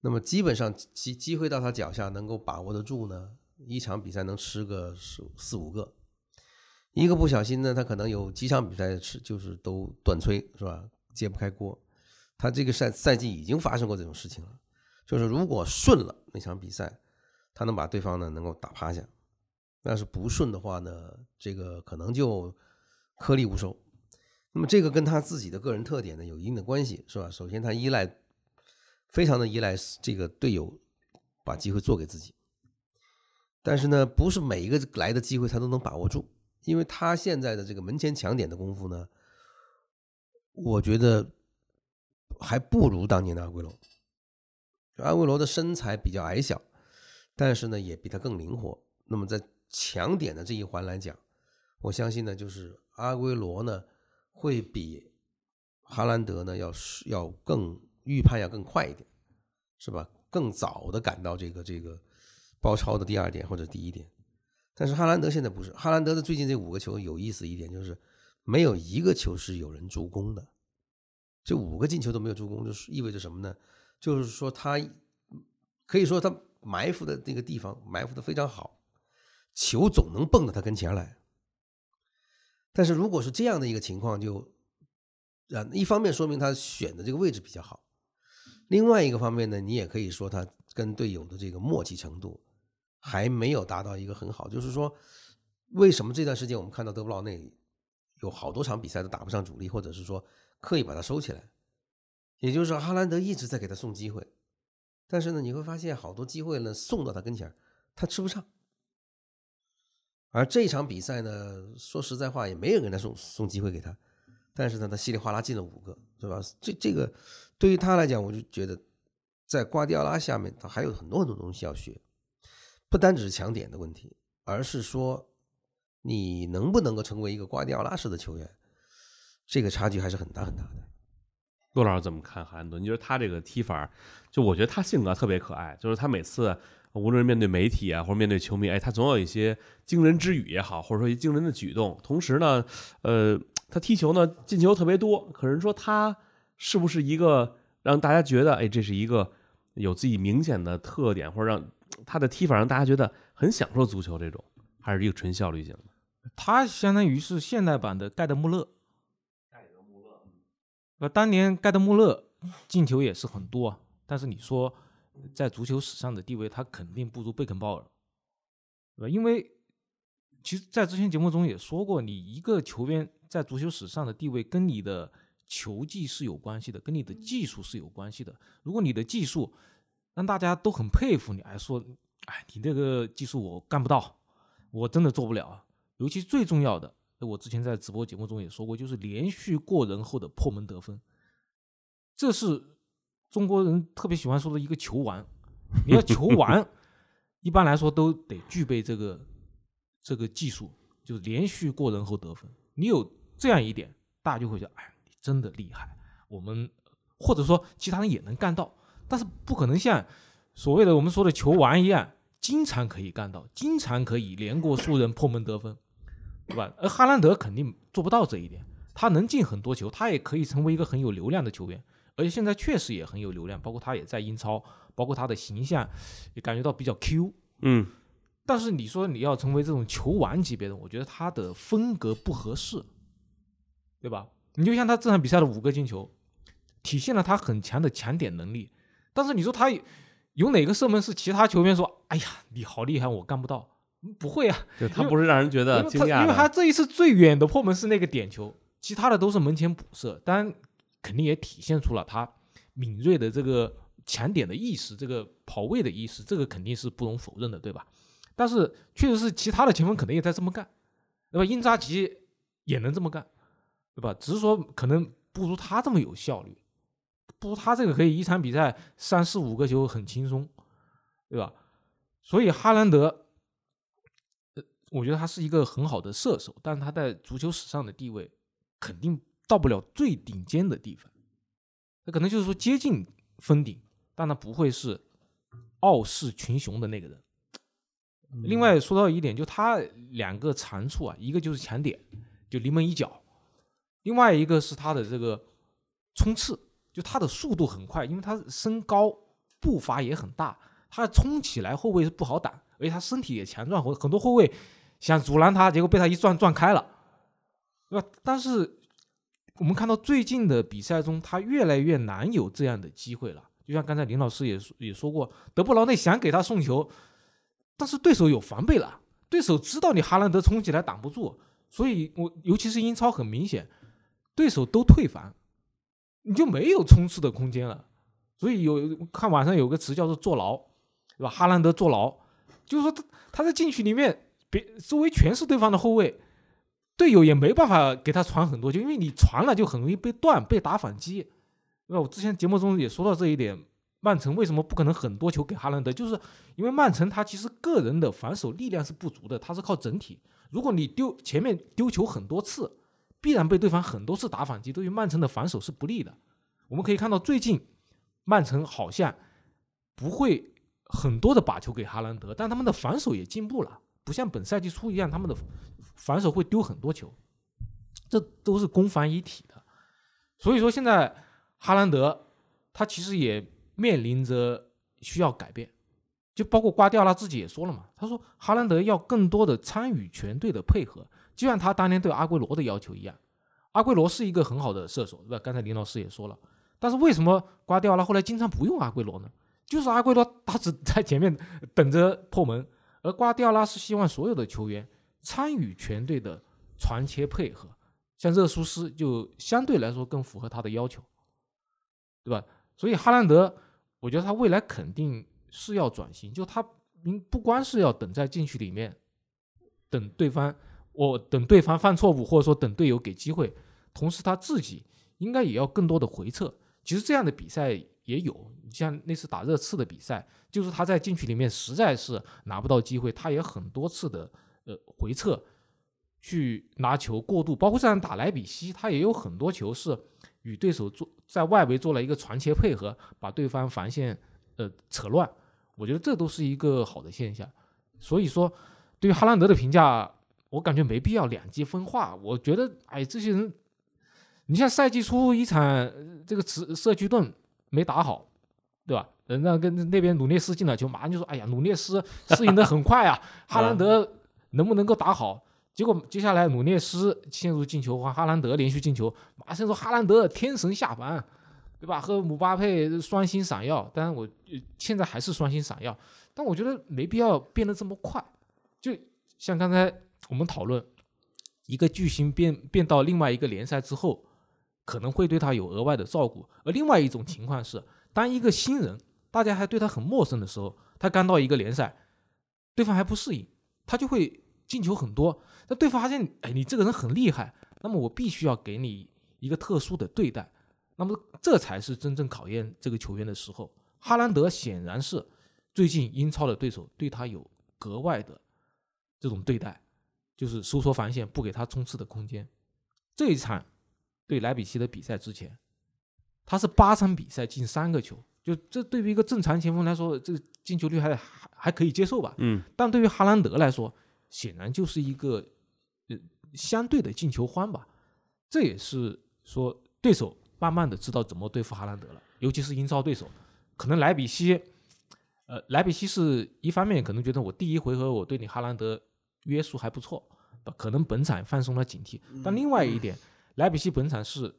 那么基本上机机会到他脚下能够把握得住呢，一场比赛能吃个四五个，一个不小心呢，他可能有几场比赛是就是都短吹，是吧？揭不开锅。他这个赛赛季已经发生过这种事情了，就是如果顺了那场比赛，他能把对方呢能够打趴下，但是不顺的话呢，这个可能就颗粒无收。那么这个跟他自己的个人特点呢有一定的关系，是吧？首先他依赖，非常的依赖这个队友把机会做给自己，但是呢，不是每一个来的机会他都能把握住。因为他现在的这个门前抢点的功夫呢，我觉得还不如当年的阿圭罗。阿圭罗的身材比较矮小，但是呢也比他更灵活。那么在抢点的这一环来讲，我相信呢，就是阿圭罗呢会比哈兰德呢要要更预判要更快一点，是吧？更早的赶到这个这个包抄的第二点或者第一点。但是哈兰德现在不是，哈兰德的最近这五个球有意思一点就是没有一个球是有人助攻的，这五个进球都没有助攻，就是意味着什么呢？就是说他可以说他埋伏的那个地方埋伏的非常好，球总能蹦到他跟前来。但是如果是这样的一个情况，就一方面说明他选的这个位置比较好，另外一个方面呢，你也可以说他跟队友的这个默契程度还没有达到一个很好，就是说为什么这段时间我们看到德布劳内有好多场比赛都打不上主力，或者是说刻意把他收起来，也就是说哈兰德一直在给他送机会，但是呢你会发现好多机会呢送到他跟前他吃不上。而这场比赛呢说实在话也没人给他 送, 送机会给他，但是呢他稀里哗啦进了五个，是吧？这这个对于他来讲，我就觉得在瓜迪奥拉下面他还有很多很多东西要学，不单只是抢点的问题，而是说你能不能够成为一个瓜迪奥拉式的球员，这个差距还是很大很大的。陆老师怎么看哈兰德？你觉得他这个踢法，就我觉得他性格特别可爱，就是他每次无论是面对媒体啊，或者面对球迷，哎，他总有一些惊人之语也好，或者说一惊人的举动。同时呢，呃，他踢球呢进球特别多，可是说他是不是一个让大家觉得，哎，这是一个有自己明显的特点，或者让他的踢法让大家觉得很享受足球这种，还是一个纯效率型的？他相当于是现代版的盖德穆勒。盖德穆勒，呃，当年盖德穆勒进球也是很多，但是你说在足球史上的地位，他肯定不如贝肯鲍尔，因为其实在之前节目中也说过，你一个球员在足球史上的地位跟你的球技是有关系的，跟你的技术是有关系的。如果你的技术让大家都很佩服你，还说哎，你这个技术我干不到，我真的做不了。尤其最重要的，我之前在直播节目中也说过，就是连续过人后的破门得分，这是中国人特别喜欢说的一个球王。你要球王一般来说都得具备这个这个技术，就是连续过人后得分。你有这样一点，大家就会觉得哎，你真的厉害，我们或者说其他人也能干到，但是不可能像所谓的我们说的球王一样经常可以干到，经常可以连过数人破门得分，对吧？而哈兰德肯定做不到这一点，他能进很多球，他也可以成为一个很有流量的球员，而且现在确实也很有流量，包括他也在英超，包括他的形象也感觉到比较 Q。 嗯，但是你说你要成为这种球王级别的，我觉得他的风格不合适，对吧？你就像他这场比赛的五个进球体现了他很强的抢点能力，但是你说他有哪个射门是其他球员说哎呀你好厉害我干不到，不会啊，他不是让人觉得惊讶的。因 为, 因为他这一次最远的破门是那个点球，其他的都是门前补射，但肯定也体现出了他敏锐的这个抢点的意识，这个跑位的意识，这个肯定是不容否认的，对吧？但是确实是其他的前锋可能也在这么干，对吧？因扎吉也能这么干，对吧？只是说可能不如他这么有效率，不如他这个可以一场比赛三四五个球很轻松，对吧？所以哈兰德，我觉得他是一个很好的射手，但是他在足球史上的地位肯定到不了最顶尖的地方，那可能就是说接近封顶，但他不会是傲视群雄的那个人。另外说到一点，就他两个长处啊，一个就是抢点，就临门一脚；另外一个是他的这个冲刺。就他的速度很快，因为他身高步伐也很大，他冲起来后卫是不好挡，而且他身体也强壮，很多后卫想阻拦他，结果被他一撞撞开了，对吧？但是我们看到最近的比赛中，他越来越难有这样的机会了。就像刚才林老师也也说过，德布劳内想给他送球，但是对手有防备了，对手知道你哈兰德冲起来挡不住，所以我尤其是英超很明显，对手都退防，你就没有冲刺的空间了。所以有看网上有个词叫做坐牢，对吧？哈兰德坐牢，就是说 他, 他在禁区里面，别周围全是对方的后卫，队友也没办法给他传很多，就因为你传了就很容易被断被打反击，对吧？我之前节目中也说到这一点，曼城为什么不可能很多球给哈兰德，就是因为曼城他其实个人的防守力量是不足的，他是靠整体，如果你丢前面丢球很多次，必然被对方很多次打反击，对于曼城的防守是不利的。我们可以看到最近曼城好像不会很多的把球给哈兰德，但他们的防守也进步了，不像本赛季初一样他们的防守会丢很多球，这都是攻防一体的。所以说现在哈兰德他其实也面临着需要改变，就包括瓜迪奥拉自己也说了嘛，他说哈兰德要更多的参与全队的配合，就像他当年对阿圭罗的要求一样。阿圭罗是一个很好的射手，对吧？刚才林老师也说了，但是为什么瓜迪奥拉后来经常不用阿圭罗呢？就是阿圭罗他只在前面等着破门，而瓜迪奥拉是希望所有的球员参与全队的传切配合，像热苏斯就相对来说更符合他的要求，对吧？所以哈兰德我觉得他未来肯定是要转型，就他不光是要等在禁区里面等对方我等对方犯错误，或者说等队友给机会，同时他自己应该也要更多的回撤。其实这样的比赛也有，像那次打热刺的比赛，就是他在禁区里面实在是拿不到机会，他也很多次的呃回撤去拿球过渡，包括这样打莱比锡，他也有很多球是与对手做在外围做了一个传切配合，把对方防线呃扯乱。我觉得这都是一个好的现象。所以说对于哈兰德的评价，我感觉没必要两极分化。我觉得哎，这些人你像赛季初一场这个社区盾没打好，对吧？那跟那边努涅斯进了球，马上就说哎呀，努涅斯适应得很快啊哈兰德能不能够打好？结果接下来努涅斯陷入进球，哈兰德连续进球，马上说哈兰德天神下凡，对吧？和姆巴佩双星闪耀，但我现在还是双星闪耀，但我觉得没必要变得这么快。就像刚才我们讨论，一个巨星变变到另外一个联赛之后，可能会对他有额外的照顾。而另外一种情况是，当一个新人大家还对他很陌生的时候，他刚到一个联赛，对方还不适应，他就会进球很多，但对方发现哎，你这个人很厉害，那么我必须要给你一个特殊的对待，那么这才是真正考验这个球员的时候。哈兰德显然是最近英超的对手对他有格外的这种对待，就是收缩防线，不给他冲刺的空间。这一场对莱比锡的比赛之前，他是八场比赛进三个球，就这对于一个正常前锋来说，这个进球率 还, 还可以接受吧、嗯、但对于哈兰德来说，显然就是一个、呃、相对的进球荒吧。这也是说对手慢慢的知道怎么对付哈兰德了，尤其是英超对手。可能莱比锡呃，莱比锡是一方面可能觉得我第一回合我对你哈兰德约束还不错，可能本场放松了警惕，但另外一点、嗯、莱比锡本场是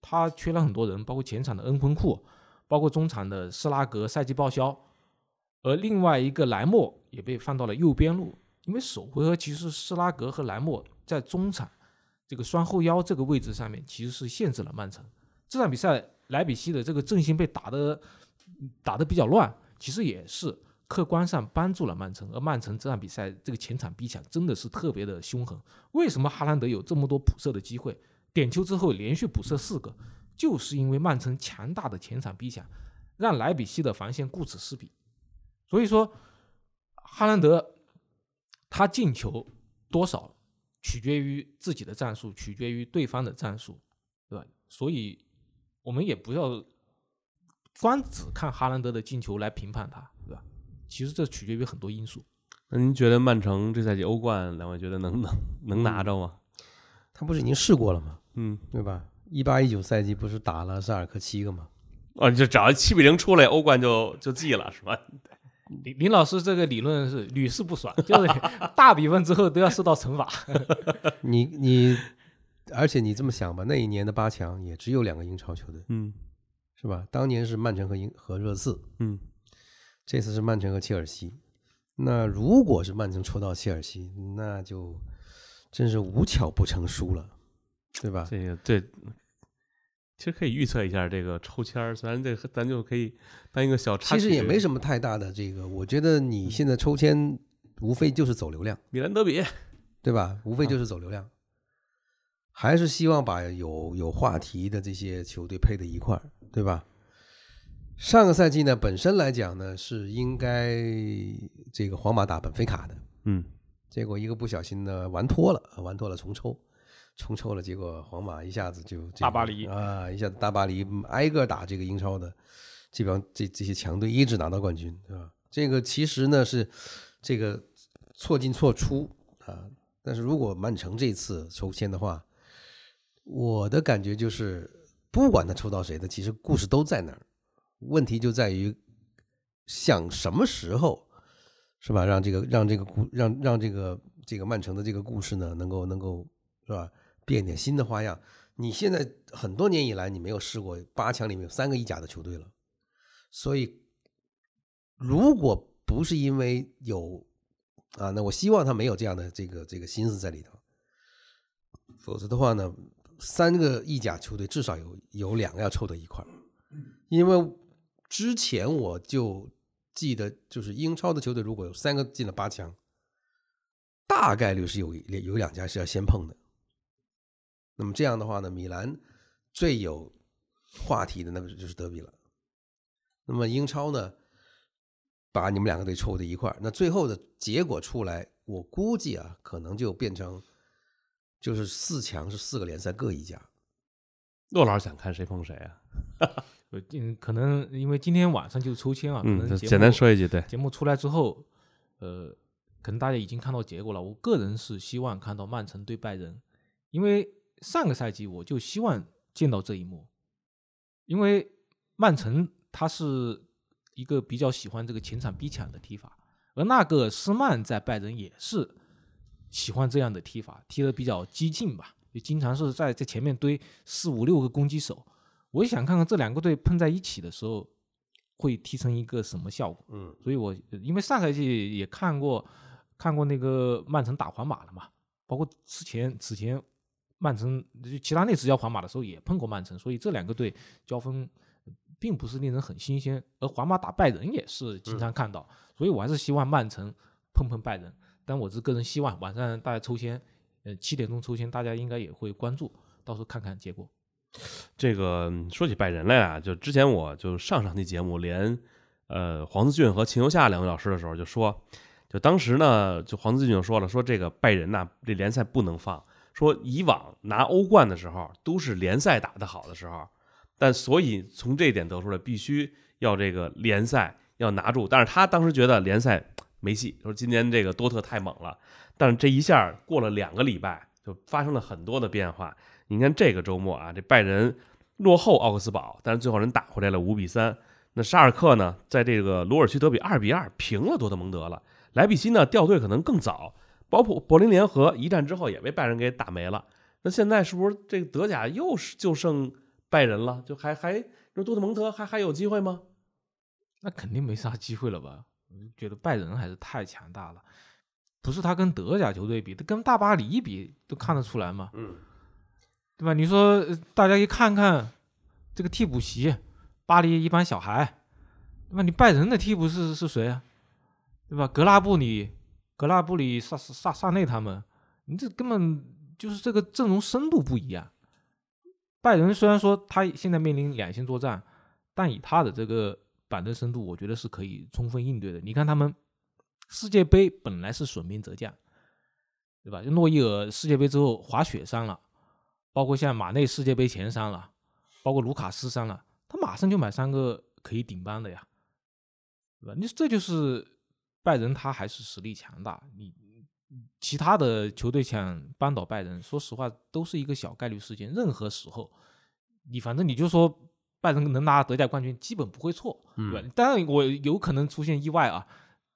他缺了很多人，包括前场的恩昆库，包括中场的施拉格赛季报销，而另外一个莱莫也被放到了右边路，因为首回合其实施拉格和莱莫在中场这个双后腰这个位置上面其实是限制了曼城。这场比赛莱比锡的这个阵型被打得打得比较乱，其实也是客观上帮助了曼城。而曼城这场比赛这个前场逼抢真的是特别的凶狠。为什么哈兰德有这么多补射的机会，点球之后连续补射四个，就是因为曼城强大的前场逼抢让莱比锡的防线顾此失彼。所以说哈兰德他进球多少取决于自己的战术，取决于对方的战术，对吧？所以我们也不要光只看哈兰德的进球来评判他，对吧？其实这取决于很多因素。那您觉得曼城这赛季欧冠，两位觉得能能能拿着吗？他不是已经试过了吗？嗯，对吧？一八一九赛季不是打了萨尔科七个吗？哦，就只要七比零出来，欧冠就就记了是吧？林林老师这个理论是屡试不爽，就是大比分之后都要受到惩罚。你你，而且你这么想吧，那一年的八强也只有两个英超球队，嗯，是吧？当年是曼城和英和热刺，嗯，这次是曼城和切尔西。那如果是曼城抽到切尔西，那就真是无巧不成书了，对吧？这个对。其实可以预测一下这个抽签，虽然这个咱就可以当一个小插曲，其实也没什么太大的这个。我觉得你现在抽签无非就是走流量，米兰德比，对吧？无非就是走流量，啊、还是希望把有有话题的这些球队配在一块儿，对吧？上个赛季呢，本身来讲呢是应该这个皇马打本菲卡的，嗯，结果一个不小心呢玩脱了，玩脱了重抽。重抽了，结果皇马一下子就、这个、大巴黎啊，一下子大巴黎挨个打这个英超的这帮这这些强队，一直拿到冠军，对吧？这个其实呢是这个错进错出啊。但是如果曼城这次抽签的话，我的感觉就是不管他抽到谁的，其实故事都在那儿，问题就在于想什么时候，是吧？让这个让这个故让让这个这个曼城的这个故事呢，能够能够是吧？变点新的花样。你现在很多年以来，你没有试过八强里面有三个意甲的球队了，所以如果不是因为有啊，那我希望他没有这样的这个这个心思在里头，否则的话呢，三个意甲球队至少有有两个要凑到一块儿。因为之前我就记得，就是英超的球队如果有三个进了八强，大概率是有有两家是要先碰的。那么这样的话呢，米兰最有话题的那就是德比了。那么英超呢，把你们两个队抽在一块儿，那最后的结果出来，我估计啊，可能就变成就是四强是四个联赛各一家。骆老师想看谁碰谁啊？可能因为今天晚上就抽签啊，可能节目、嗯、简单说一句，对节目出来之后，呃，可能大家已经看到结果了。我个人是希望看到曼城对拜仁，因为上个赛季我就希望见到这一幕，因为曼城他是一个比较喜欢这个前场逼抢的踢法，而那个施曼在拜仁也是喜欢这样的踢法，踢得比较激进吧，也经常是在在前面堆四五六个攻击手。我想看看这两个队碰在一起的时候会踢成一个什么效果。嗯，所以我因为上赛季也看过看过那个曼城打皇马了嘛，包括之前之前。曼城其他那次交皇马的时候也碰过曼城，所以这两个队交锋并不是令人很新鲜，而皇马打拜仁也是经常看到，所以我还是希望曼城碰碰拜仁。但我是个人希望晚上大家抽签，呃，七点钟抽签，大家应该也会关注，到时候看看结果。这个说起拜仁来啊，就之前我就上上期节目连呃黄自俊和秦游夏两位老师的时候就说，就当时呢，就黄自俊就说了，说这个拜仁呐，这联赛不能放。说以往拿欧冠的时候都是联赛打得好的时候，但所以从这一点得出来必须要这个联赛要拿住，但是他当时觉得联赛没戏，说今年这个多特太猛了，但是这一下过了两个礼拜就发生了很多的变化。你看这个周末啊，这拜仁落后奥克斯堡，但是最后人打回来了五比三，那沙尔克呢在这个鲁尔区德比二比二平了多特蒙德了，莱比锡呢掉队可能更早，包括柏林联合一战之后也被拜仁给打没了。那现在是不是这个德甲又就剩拜仁了？就还还多特蒙德还还有机会吗？那肯定没啥机会了吧？我觉得拜仁还是太强大了，不是他跟德甲球队比，他跟大巴黎比都看得出来嘛。嗯，对吧？你说大家一看看这个替补席，巴黎一般小孩，对吧？你拜仁的替补是是谁啊？对吧？格拉布里。格拉布里、萨萨萨内他们，你这根本就是这个阵容深度不一样。拜仁虽然说他现在面临两线作战，但以他的这个板凳深度，我觉得是可以充分应对的。你看他们世界杯本来是损兵折将，对吧？诺伊尔世界杯之后滑雪伤了，包括像马内世界杯前伤了，包括卢卡斯伤了，他马上就买三个可以顶班的呀，对吧？你这就是。拜仁他还是实力强大，你其他的球队想扳倒拜仁，说实话都是一个小概率事件。任何时候，你反正你就说拜仁能拿德甲冠军基本不会错，对吧？嗯，当然我有可能出现意外啊，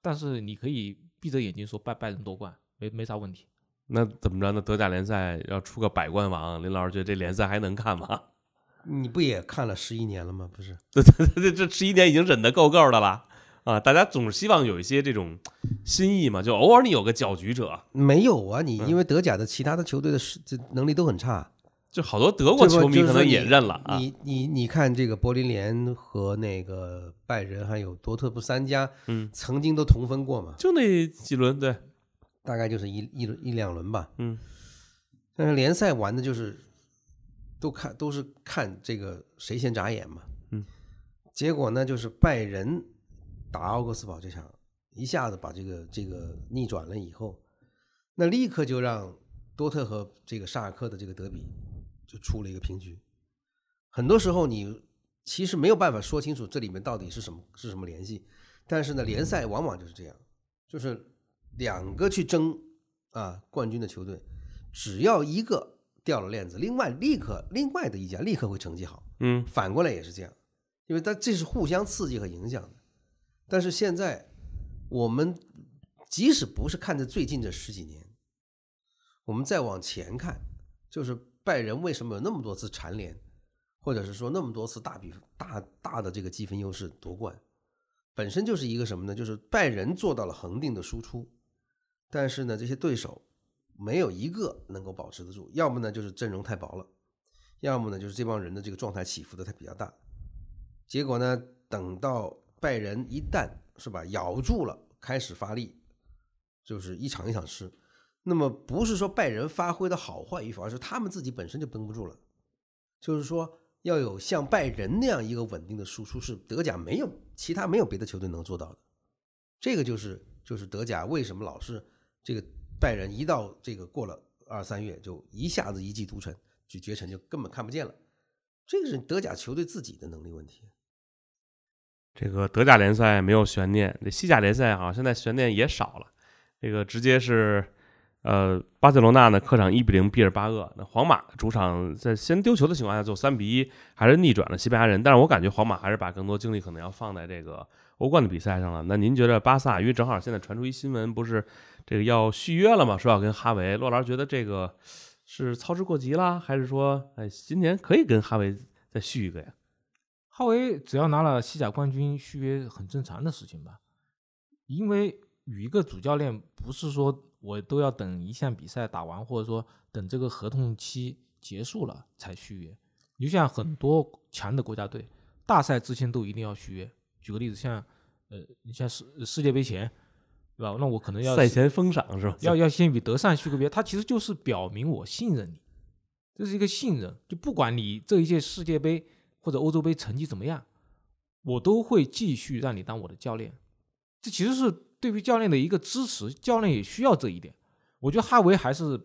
但是你可以闭着眼睛说拜拜仁夺冠，没没啥问题。那怎么着呢？德甲联赛要出个百冠王，林老师觉得这联赛还能看吗？你不也看了十一年了吗？不是，这这这十一年已经忍得够够的了啊！大家总希望有一些这种新意嘛，就偶尔你有个搅局者。没有啊，你因为德甲的其他的球队的能力都很差，嗯、就好多德国球迷可能也认了啊。你你你看这个柏林联和那个拜仁还有多特不三家，嗯，曾经都同分过嘛，就那几轮，对，大概就是一一一两轮吧，嗯。但是联赛玩的就是。都看都是看这个谁先眨眼嘛，嗯，结果呢就是拜仁打奥格斯堡这场一下子把这个这个逆转了以后，那立刻就让多特和这个沙尔克的这个德比就出了一个平局。很多时候你其实没有办法说清楚这里面到底是什么是什么联系，但是呢联赛往往就是这样，就是两个去争啊冠军的球队，只要一个掉了链子，另外立刻另外的一家立刻会成绩好，嗯，反过来也是这样，因为它这是互相刺激和影响的。但是现在我们即使不是看着最近这十几年，我们再往前看，就是拜仁为什么有那么多次蝉联，或者是说那么多次大比大大的这个积分优势夺冠，本身就是一个什么呢？就是拜仁做到了恒定的输出，但是呢，这些对手。没有一个能够保持得住，要么呢就是阵容太薄了，要么呢就是这帮人的这个状态起伏的太比较大。结果呢，等到拜仁一旦是吧咬住了，开始发力，就是一场一场吃。那么不是说拜仁发挥的好坏与否，而是他们自己本身就绷不住了。就是说，要有像拜仁那样一个稳定的输出，是德甲没有其他没有别的球队能做到的。这个就是就是德甲为什么老是这个。拜仁一到这个过了二三月，就一下子一骑独成，就绝尘就根本看不见了。这个是德甲球队自己的能力问题。这个德甲联赛没有悬念，这西甲联赛好像现在悬念也少了。这个直接是，呃，巴塞罗那呢客场一比零毕尔巴鄂，那皇马主场在先丢球的情况下就三比一，还是逆转了西班牙人。但是我感觉皇马还是把更多精力可能要放在这个欧冠的比赛上了。那您觉得巴萨？因为正好现在传出一新闻，不是。这个要续约了嘛？说要跟哈维，洛老师觉得这个是操之过急啦，还是说，哎，今年可以跟哈维再续一个呀？哈维只要拿了西甲冠军，续约很正常的事情吧。因为与一个主教练不是说我都要等一项比赛打完，或者说等这个合同期结束了才续约。你就像很多强的国家队，大赛之前都一定要续约。举个例子，像呃，你像世世界杯前。对吧？那我可能要赛前封赏是吧？要要先与德善续个约，他其实就是表明我信任你，这是一个信任。就不管你这一届世界杯或者欧洲杯成绩怎么样，我都会继续让你当我的教练。这其实是对于教练的一个支持，教练也需要这一点。我觉得哈维还是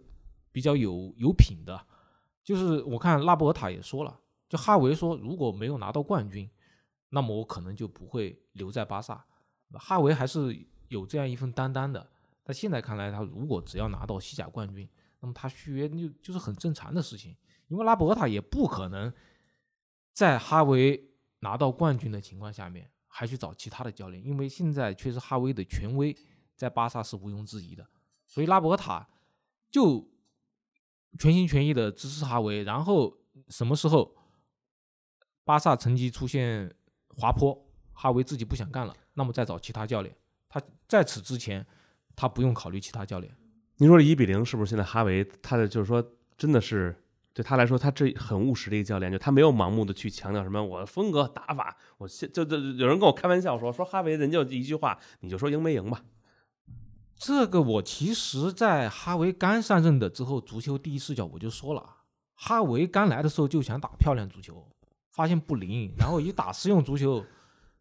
比较有有品的，就是我看拉波尔塔也说了，就哈维说如果没有拿到冠军，那么我可能就不会留在巴萨。哈维还是。有这样一份担当的，但现在看来，他如果只要拿到西甲冠军，那么他续约就就是很正常的事情，因为拉波尔塔也不可能在哈维拿到冠军的情况下面还去找其他的教练，因为现在确实哈维的权威在巴萨是毋庸置疑的，所以拉波尔塔就全心全意的支持哈维，然后什么时候巴萨成绩出现滑坡，哈维自己不想干了，那么再找其他教练。他在此之前，他不用考虑其他教练。您说这一比零是不是现在哈维他的就是说真的是对他来说，他这很务实的一个教练，就他没有盲目的去强调什么我的风格打法。我就就有人跟我开玩笑说说哈维人就一句话，你就说赢没赢吧。这个我其实，在哈维刚上任的之后，足球第一视角我就说了，哈维刚来的时候就想打漂亮足球，发现不灵，然后一打实用足球。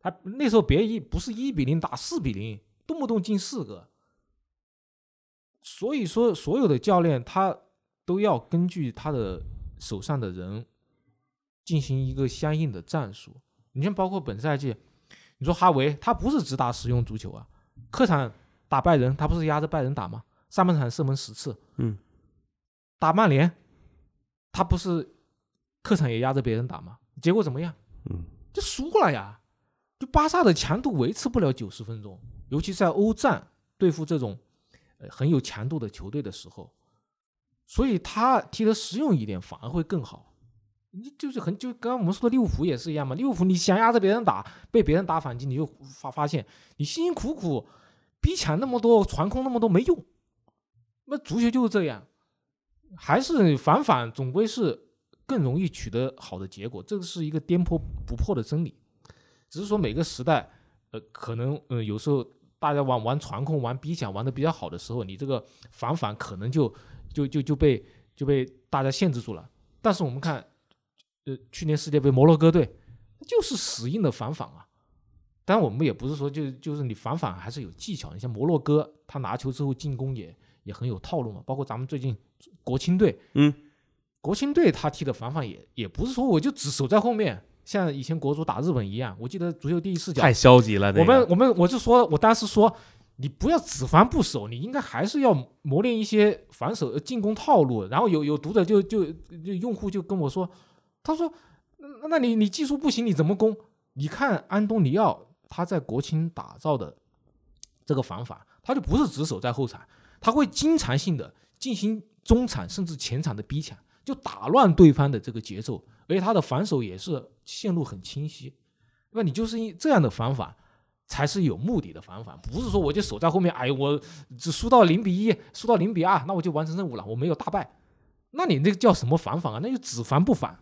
他那时候别一不是一比零打四比零，动不动进四个。所以说，所有的教练他都要根据他的手上的人进行一个相应的战术。你像包括本赛季，你说哈维他不是只打实用足球啊，客场打拜仁他不是压着拜仁打吗？上半场射门十次，嗯，打曼联他不是客场也压着别人打吗？结果怎么样？嗯，就输了呀。就巴萨的强度维持不了九十分钟，尤其在欧战对付这种很有强度的球队的时候，所以他踢得实用一点反而会更好。就是很就刚刚我们说的利物浦也是一样嘛，利物浦你想压着别人打，被别人打反击，你就发发现你辛辛苦苦逼抢那么多，传控那么多没用。那足球就是这样，还是反反总归是更容易取得好的结果，这是一个颠扑不破的真理。只是说每个时代，呃，可能呃有时候大家玩玩传控、玩逼抢玩的比较好的时候，你这个反反可能就就就就被就被大家限制住了。但是我们看，呃，去年世界杯摩洛哥队就是死硬的反反啊。但我们也不是说就就是你反反还是有技巧。你像摩洛哥，他拿球之后进攻也也很有套路嘛。包括咱们最近国青队，嗯，国青队他踢的反反也也不是说我就只守在后面。像以前国足打日本一样，我记得足球第一视角太消极了。那个、我们我们我就说，我当时说，你不要只防不守，你应该还是要磨练一些防守进攻套路。然后有有读者就就就用户就跟我说，他说，那你你技术不行，你怎么攻？你看安东尼奥他在国青打造的这个防法，他就不是只守在后场，他会经常性的进行中场甚至前场的逼抢，就打乱对方的这个节奏。所以他的防守也是线路很清晰，那你就是这样的防反才是有目的的防反，不是说我就守在后面，哎，我只输到零比一，输到零比二，那我就完成任务了，我没有大败，那你那个叫什么防反啊？那就只防不反，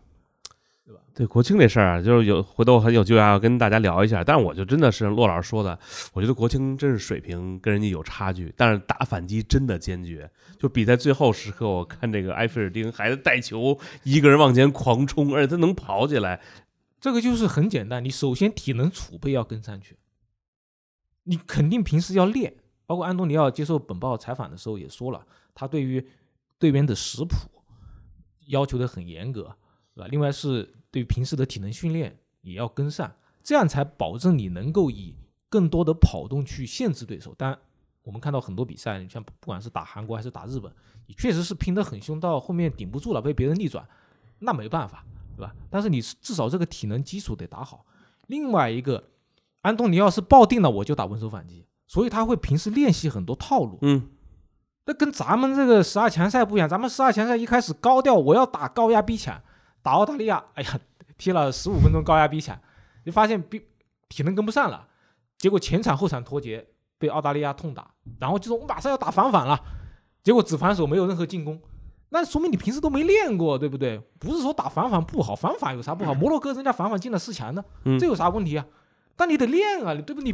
对吧？对国庆这事儿，就是有回头很有机会啊，跟大家聊一下。但我就真的是骆老师说的，我觉得国庆真是水平跟人家有差距，但是打反击真的坚决。就比在最后时刻，我看这个埃菲尔丁还带球一个人往前狂冲，而且他能跑起来，这个就是很简单。你首先体能储备要跟上去，你肯定平时要练。包括安东尼奥接受本报采访的时候也说了，他对于队员的食谱要求的很严格，对吧？另外是对于平时的体能训练也要跟上，这样才保证你能够以更多的跑动去限制对手。当然我们看到很多比赛，你像不管是打韩国还是打日本，你确实是拼得很凶，到后面顶不住了，被别人逆转，那没办法，对吧？但是你至少这个体能基础得打好。另外一个，安东尼奥是抱定了我就打稳守反击，所以他会平时练习很多套路。嗯，那跟咱们这个十二强赛不一样，咱们十二强赛一开始高调我要打高压逼抢，打澳大利亚，哎呀，踢了十五分钟高压逼抢，你发现体能跟不上了，结果前场后场脱节。被澳大利亚痛打，然后就说我马上要打反反了，结果只防守没有任何进攻，那说明你平时都没练过，对不对？不是说打反反不好，反反有啥不好？摩洛哥人家反反进了四强呢，这有啥问题啊？但你得练啊，对不对？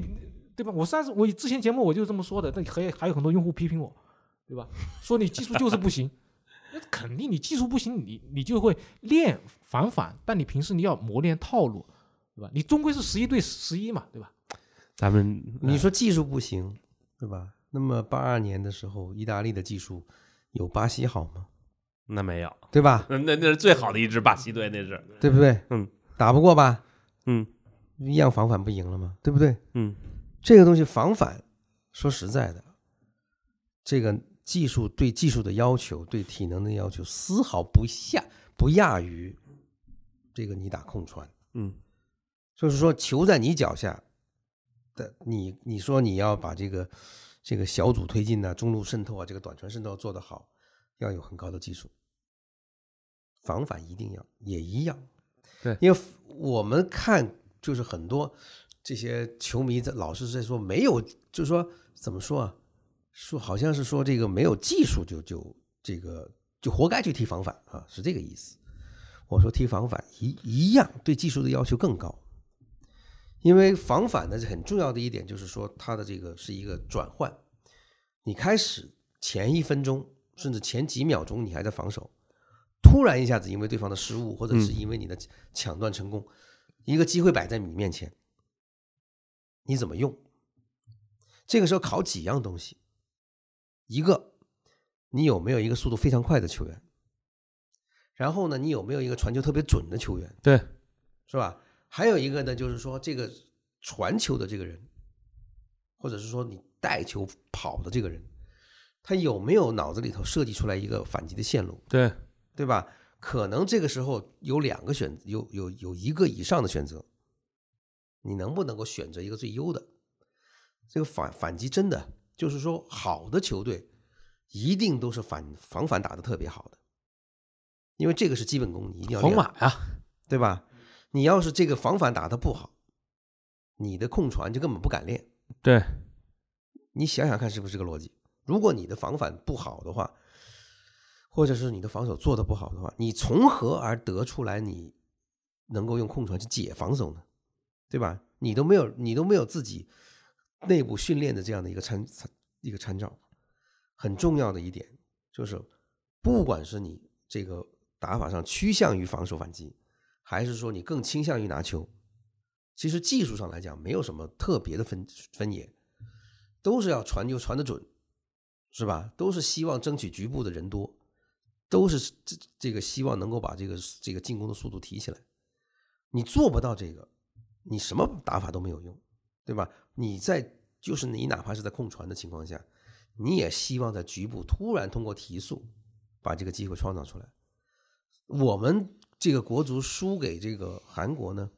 对吧？我上次我之前节目我就这么说的，但还还有很多用户批评我，对吧？说你技术就是不行，那肯定你技术不行，你你就会练反反，但你平时你要磨练套路，对吧？你终归是十一对十一嘛，对吧？咱们你说技术不行，对吧？那么八二年的时候，意大利的技术有巴西好吗？那没有，对吧？那那是最好的一支巴西队，那是对不对？嗯，打不过吧？嗯，一样防反不赢了吗？对不对？嗯，这个东西防反，说实在的，这个技术对技术的要求，对体能的要求，丝毫不下不亚于这个你打空传。嗯，就是说球在你脚下。你你说你要把这个这个小组推进啊，中路渗透啊，这个短传渗透做得好，要有很高的技术，防反一定要也一样。对，因为我们看就是很多这些球迷在老是在说没有，就是说怎么说啊，说好像是说这个没有技术就就这个就活该去踢防反啊，是这个意思。我说踢防反一一样对技术的要求更高。因为防反呢，很重要的一点就是说，它的这个是一个转换。你开始前一分钟，甚至前几秒钟，你还在防守，突然一下子因为对方的失误，或者是因为你的抢断成功，一个机会摆在你面前，你怎么用？这个时候考几样东西：一个，你有没有一个速度非常快的球员？然后呢，你有没有一个传球特别准的球员？对，是吧？还有一个呢，就是说这个传球的这个人，或者是说你带球跑的这个人，他有没有脑子里头设计出来一个反击的线路？对，对吧？可能这个时候有两个选择，有有有一个以上的选择，你能不能够选择一个最优的？这个反反击真的就是说，好的球队一定都是反防反打的特别好的，因为这个是基本功，你一定要练。皇马呀，对吧？你要是这个防反打的不好，你的控传就根本不敢练。对，你想想看是不是这个逻辑？如果你的防反不好的话，或者是你的防守做的不好的话，你从何而得出来你能够用控传去解防守呢？对吧？你都没有，你都没有自己内部训练的这样的一个参一个参照。很重要的一点就是，不管是你这个打法上趋向于防守反击，还是说你更倾向于拿球，其实技术上来讲没有什么特别的分分野，都是要传就传得准，是吧？都是希望争取局部的人多，都是这这个希望能够把这个这个进攻的速度提起来。你做不到这个，你什么打法都没有用，对吧？你在就是你哪怕是在控传的情况下，你也希望在局部突然通过提速把这个机会创造出来。我们这个国足输给这个韩国呢，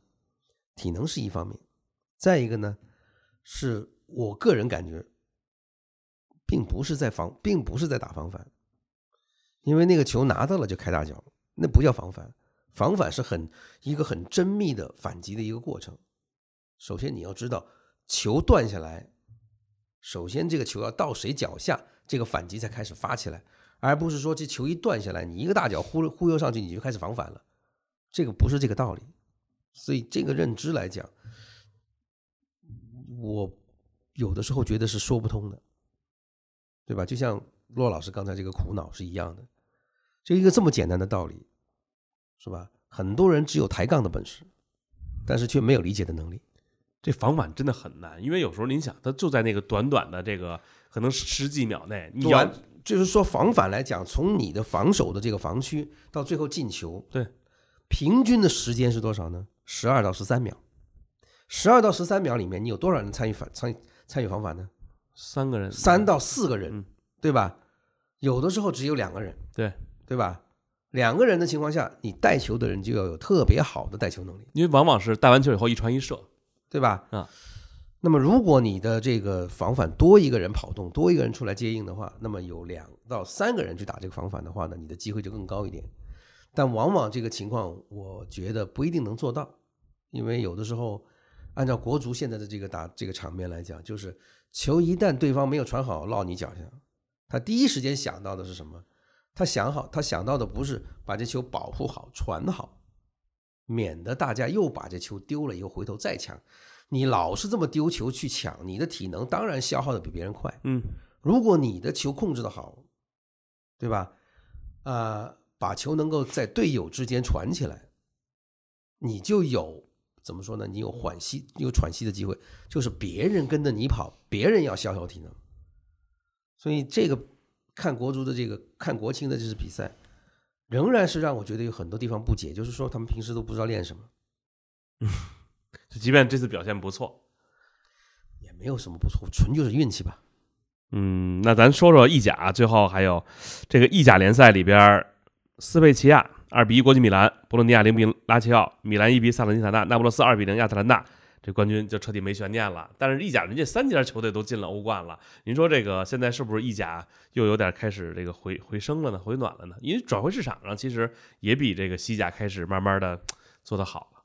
体能是一方面，再一个呢，是我个人感觉，并不是在防，并不是在打防反，因为那个球拿到了就开大脚，那不叫防反，防反是很一个很缜密的反击的一个过程。首先你要知道，球断下来，首先这个球要到谁脚下，这个反击才开始发起来。而不是说这球一断下来，你一个大脚忽忽悠上去，你就开始防反了，这个不是这个道理。所以这个认知来讲，我有的时候觉得是说不通的，对吧？就像骆老师刚才这个苦恼是一样的，就一个这么简单的道理，是吧？很多人只有抬杠的本事，但是却没有理解的能力。这防反真的很难，因为有时候您想，它就在那个短短的这个可能十几秒内，你要。就是说防反来讲，从你的防守的这个防区到最后进球，对，平均的时间是多少呢？十二到十三秒。十二到十三秒里面，你有多少人参与反参与参与防反呢？三个人，三到四个人、嗯、对吧？有的时候只有两个人，对，对吧？两个人的情况下，你带球的人就要有特别好的带球能力，因为往往是带完球以后一传一射，对吧？啊，那么如果你的这个防反多一个人跑动，多一个人出来接应的话，那么有两到三个人去打这个防反的话呢，你的机会就更高一点。但往往这个情况我觉得不一定能做到，因为有的时候按照国足现在的这个打这个场面来讲，就是球一旦对方没有传好落你脚下，他第一时间想到的是什么？他想好，他想到的不是把这球保护好传好，免得大家又把这球丢了以后回头再抢。你老是这么丢球去抢，你的体能当然消耗的比别人快。嗯，如果你的球控制的好，对吧？呃，把球能够在队友之间传起来，你就有怎么说呢？你有缓息、有喘息的机会。就是别人跟着你跑，别人要消耗体能。所以这个看国足的这个看国青的这次比赛，仍然是让我觉得有很多地方不解，就是说他们平时都不知道练什么。嗯。即便这次表现不错，也没有什么不错，纯就是运气吧。嗯，那咱说说意甲，最后还有这个意甲联赛里边，斯佩齐亚二比一国际米兰，博洛尼亚零比拉齐奥，米兰一比萨勒尼塔纳，那不勒斯二比零亚特兰大，这冠军就彻底没悬念了。但是意甲人家三家球队都进了欧冠了，您说这个现在是不是意甲又有点开始这个回回升了呢？回暖了呢？因为转会市场上其实也比这个西甲开始慢慢的做得好了。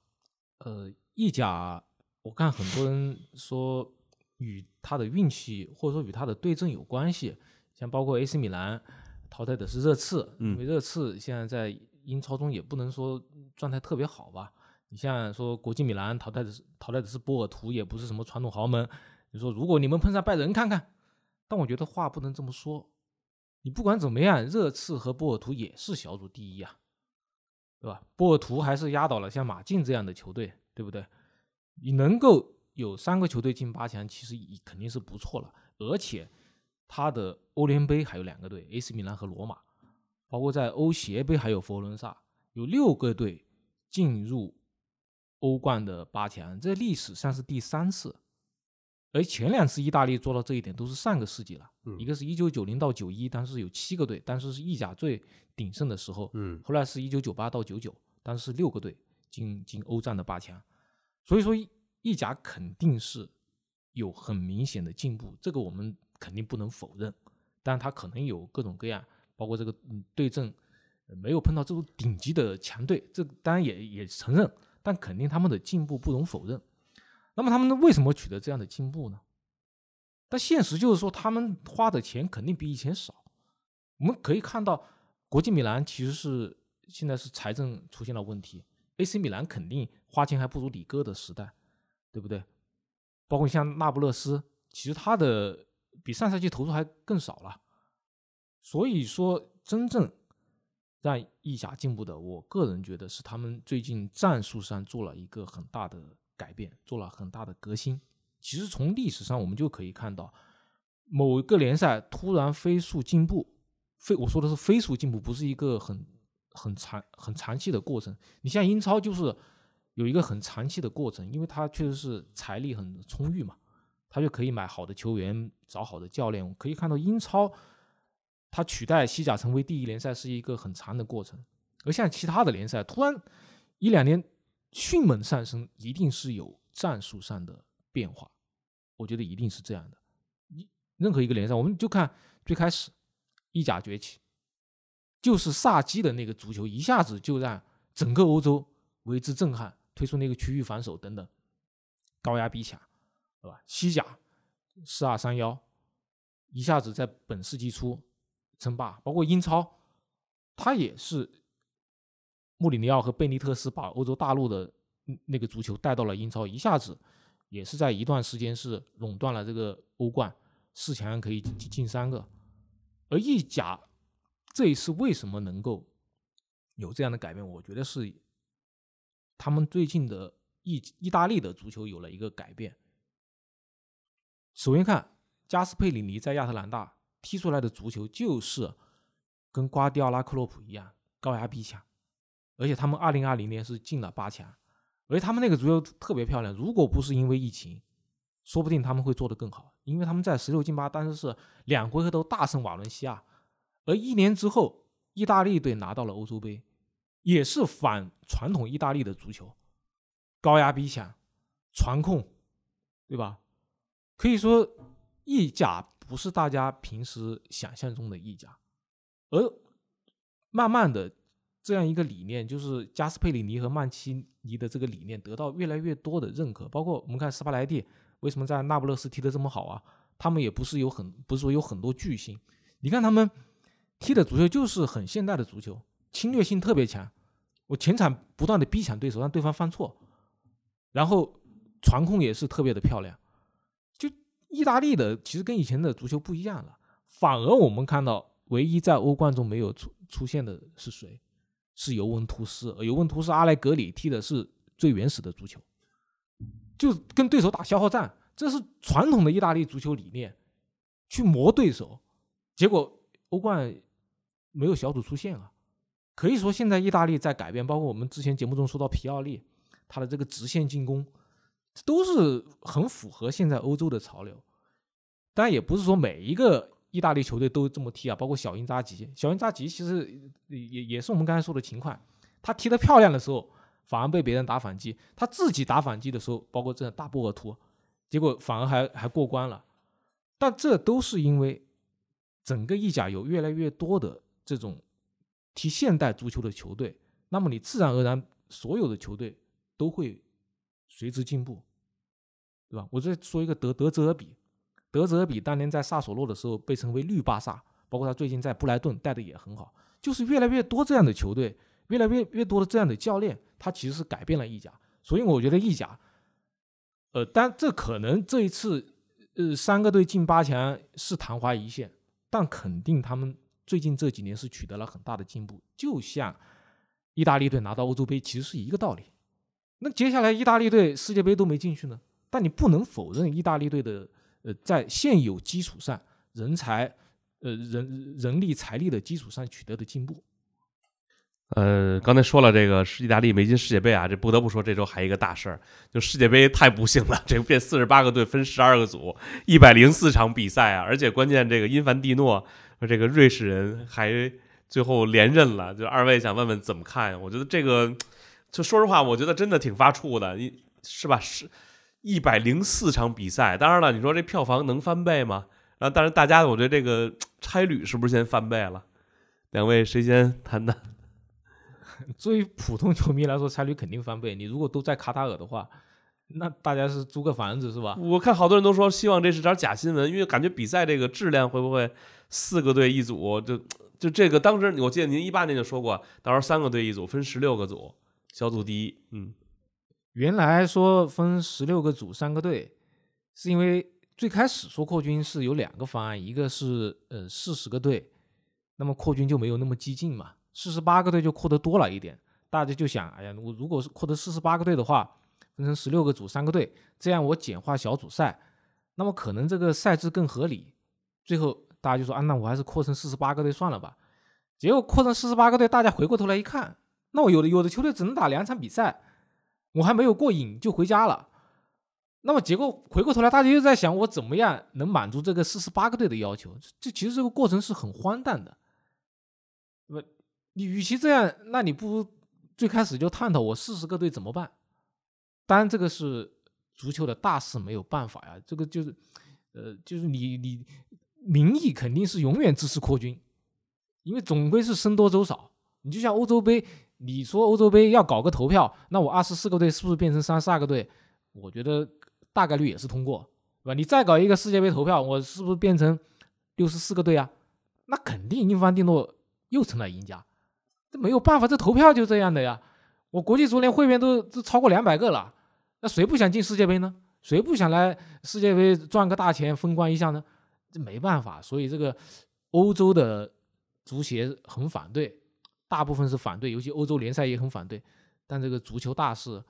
呃。意甲我看很多人说与他的运气或者说与他的对阵有关系，像包括 A C 米兰淘汰的是热刺，因为热刺现在在英超中也不能说状态特别好吧。你像说国际米兰淘汰的是淘汰的是波尔图，也不是什么传统豪门。你说如果你们碰上拜仁看看，但我觉得话不能这么说。你不管怎么样，热刺和波尔图也是小组第一啊，对吧？波尔图还是压倒了像马竞这样的球队，对不对？你能够有三个球队进八强，其实肯定是不错了。而且他的欧联杯还有两个队 ，A C 米兰和罗马，包括在欧协杯还有佛罗伦萨，有六个队进入欧冠的八强，这历史上是第三次。而前两次意大利做到这一点都是上个世纪了，嗯、一个是一九九零到九一，当时有七个队，当时是意甲最鼎盛的时候，嗯、后来是一九九八到九九，当时是六个队进进欧战的八强，所以说意甲肯定是有很明显的进步，这个我们肯定不能否认，但它可能有各种各样，包括这个对阵没有碰到这种顶级的强队，这当然也也承认，但肯定他们的进步不容否认。那么他们为什么取得这样的进步呢？但现实就是说他们花的钱肯定比以前少。我们可以看到国际米兰其实是现在是财政出现了问题， A C 米兰肯定花钱还不如里哥的时代，对不对？包括像那不勒斯，其实他的比上赛季投入还更少了。所以说真正让意甲进步的，我个人觉得是他们最近战术上做了一个很大的改变，做了很大的革新。其实从历史上我们就可以看到，某一个联赛突然飞速进步，飞我说的是飞速进步，不是一个很很长很长期的过程。你像英超就是有一个很长期的过程，因为它确实是财力很充裕嘛，它就可以买好的球员，找好的教练。我可以看到英超它取代西甲成为第一联赛是一个很长的过程，而像其他的联赛突然一两年迅猛上升，一定是有战术上的变化，我觉得一定是这样的。任何一个联赛，我们就看最开始意甲崛起，就是萨基的那个足球一下子就让整个欧洲为之震撼，推出那个区域防守等等，高压逼抢，对吧？西甲四二三幺一下子在本世纪初称霸，包括英超，他也是穆里尼奥和贝尼特斯把欧洲大陆的那个足球带到了英超，一下子也是在一段时间是垄断了这个欧冠，四强可以进三个。而意甲这一次为什么能够有这样的改变，我觉得是他们最近的意意大利的足球有了一个改变。首先看加斯佩里尼在亚特兰大踢出来的足球就是跟瓜迪奥拉、克洛普一样高压逼抢，而且他们二零二零年是进了八强，而且他们那个足球特别漂亮。如果不是因为疫情，说不定他们会做得更好，因为他们在十六进八，当时是两回合都大胜瓦伦西亚。而一年之后，意大利队拿到了欧洲杯，也是反传统意大利的足球，高压逼抢、传控，对吧？可以说意甲不是大家平时想象中的意甲，而慢慢的这样一个理念，就是加斯佩里尼和曼奇尼的这个理念得到越来越多的认可。包括我们看斯巴莱蒂为什么在那不勒斯踢得这么好啊？他们也不是有很不是说有很多巨星，你看他们踢的足球就是很现代的足球，侵略性特别强，我前场不断的逼抢对手，让对方犯错，然后传控也是特别的漂亮。意大利的其实跟以前的足球不一样了，反而我们看到唯一在欧冠中没有 出, 出现的是谁？是尤文图斯。而尤文图斯阿莱格里踢的是最原始的足球，就跟对手打消耗战，这是传统的意大利足球理念，去磨对手。结果欧冠没有小组出线啊，可以说现在意大利在改变。包括我们之前节目中说到皮奥利，他的这个直线进攻都是很符合现在欧洲的潮流，但也不是说每一个意大利球队都这么踢啊。包括小因扎吉，小因扎吉其实 也, 也是我们刚才说的情况，他踢得漂亮的时候反而被别人打反击，他自己打反击的时候，包括这大波尔图，结果反而 还, 还过关了。但这都是因为整个意甲有越来越多的这种踢现代足球的球队，那么你自然而然所有的球队都会随之进步，对吧？我再说一个德德泽尔比，德泽尔比当年在萨索洛的时候被称为绿巴萨，包括他最近在布莱顿带的也很好，就是越来越多这样的球队，越来越越多的这样的教练，他其实是改变了意甲。所以我觉得意甲，呃，但这可能这一次，呃，三个队进八强是昙花一现，但肯定他们最近这几年是取得了很大的进步，就像意大利队拿到欧洲杯其实是一个道理。那接下来意大利队世界杯都没进去呢，但你不能否认意大利队的呃，在现有基础上人才呃人人力财力的基础上取得的进步。呃，刚才说了这个意大利梅金世界杯啊，这不得不说这周还有一个大事儿，就世界杯太不幸了，这变四十八个队分十二个组，一百零四场比赛啊，而且关键这个因凡蒂诺这个瑞士人还最后连任了，就二位想问问怎么看？我觉得这个，就说实话，我觉得真的挺发怵的，是吧？是一百零四场比赛，当然了，你说这票房能翻倍吗？啊，但是大家我觉得这个差旅是不是先翻倍了？两位谁先谈谈？作为普通球迷来说，差旅肯定翻倍。你如果都在卡塔尔的话，那大家是租个房子是吧？我看好多人都说希望这是点假新闻，因为感觉比赛这个质量会不会四个队一组？就就这个当时我记得您一八年就说过，到时候三个队一组，分十六个组，小组第一。嗯，原来说分十六个组三个队，是因为最开始说扩军是有两个方案，一个是呃四十个队，那么扩军就没有那么激进嘛。四十八个队就扩得多了一点，大家就想，哎呀，我如果是扩得四十八个队的话，分成十六个组三个队，这样我简化小组赛，那么可能这个赛制更合理。最后大家就说，啊，那我还是扩成四十八个队算了吧。结果扩成四十八个队，大家回过头来一看，那我有的有的球队只能打两场比赛，我还没有过瘾就回家了。那么结果回过头来，大家又在想，我怎么样能满足这个四十八个队的要求？这其实这个过程是很荒诞的。那么你与其这样，那你不如最开始就探讨我四十个队怎么办？当然，这个是足球的大事，没有办法呀。这个就是，呃，就是你你民意肯定是永远支持扩军，因为总归是僧多粥少。你就像欧洲杯，你说欧洲杯要搞个投票，那我二十四个队是不是变成三十二个队？我觉得大概率也是通过，对吧？你再搞一个世界杯投票，我是不是变成六十四个队啊？那肯定因凡蒂诺又成了赢家。这没有办法，这投票就这样的呀。我国际足联会员都都超过两百个了，那谁不想进世界杯呢？谁不想来世界杯赚个大钱风光一下呢？这没办法，所以这个欧洲的足协很反对，大部分是反对，尤其欧洲联赛也很反对。但这个足球大事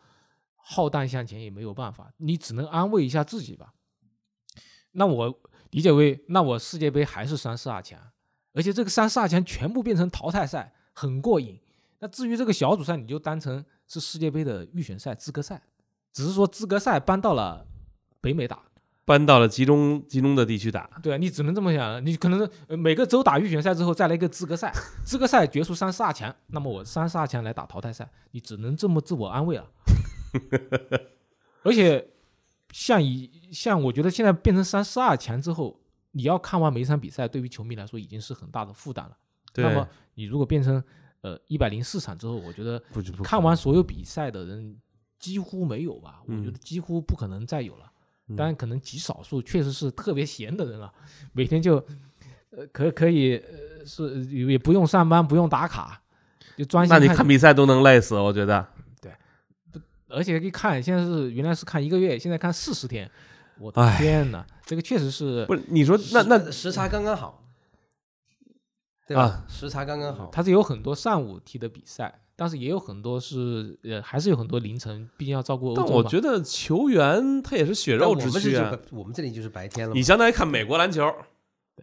浩荡向前也没有办法，你只能安慰一下自己吧。那我理解为，那我世界杯还是三十二强，而且这个三十二强全部变成淘汰赛。很过瘾。那至于这个小组赛，你就当成是世界杯的预选赛、资格赛，只是说资格赛搬到了北美打，搬到了集中集中的地区打。对啊，你只能这么想。你可能每个州打预选赛之后，再来一个资格赛，资格赛决出三十二强，那么我三十二强来打淘汰赛，你只能这么自我安慰了。而且像以像我觉得现在变成三十二强之后，你要看完每一场比赛，对于球迷来说已经是很大的负担了。那么你如果变成呃一百零四场之后，我觉得看完所有比赛的人几乎没有吧，我觉得几乎不可能再有了。当然可能极少数确实是特别闲的人了，每天就呃可可以呃是也不用上班，不用打卡，就专心。那你看比赛都能累死，我觉得。对，而且一看现在是原来是看一个月，现在看四十天，我的天哪，这个确实是不是你说那那时差刚刚好。对吧、啊、时差刚刚好，它是有很多上午踢的比赛，但是也有很多是、呃、还是有很多凌晨，毕竟要照顾欧洲。但我觉得球员他也是血肉之躯、啊、我, 我们这里就是白天了，你相当于看美国篮球、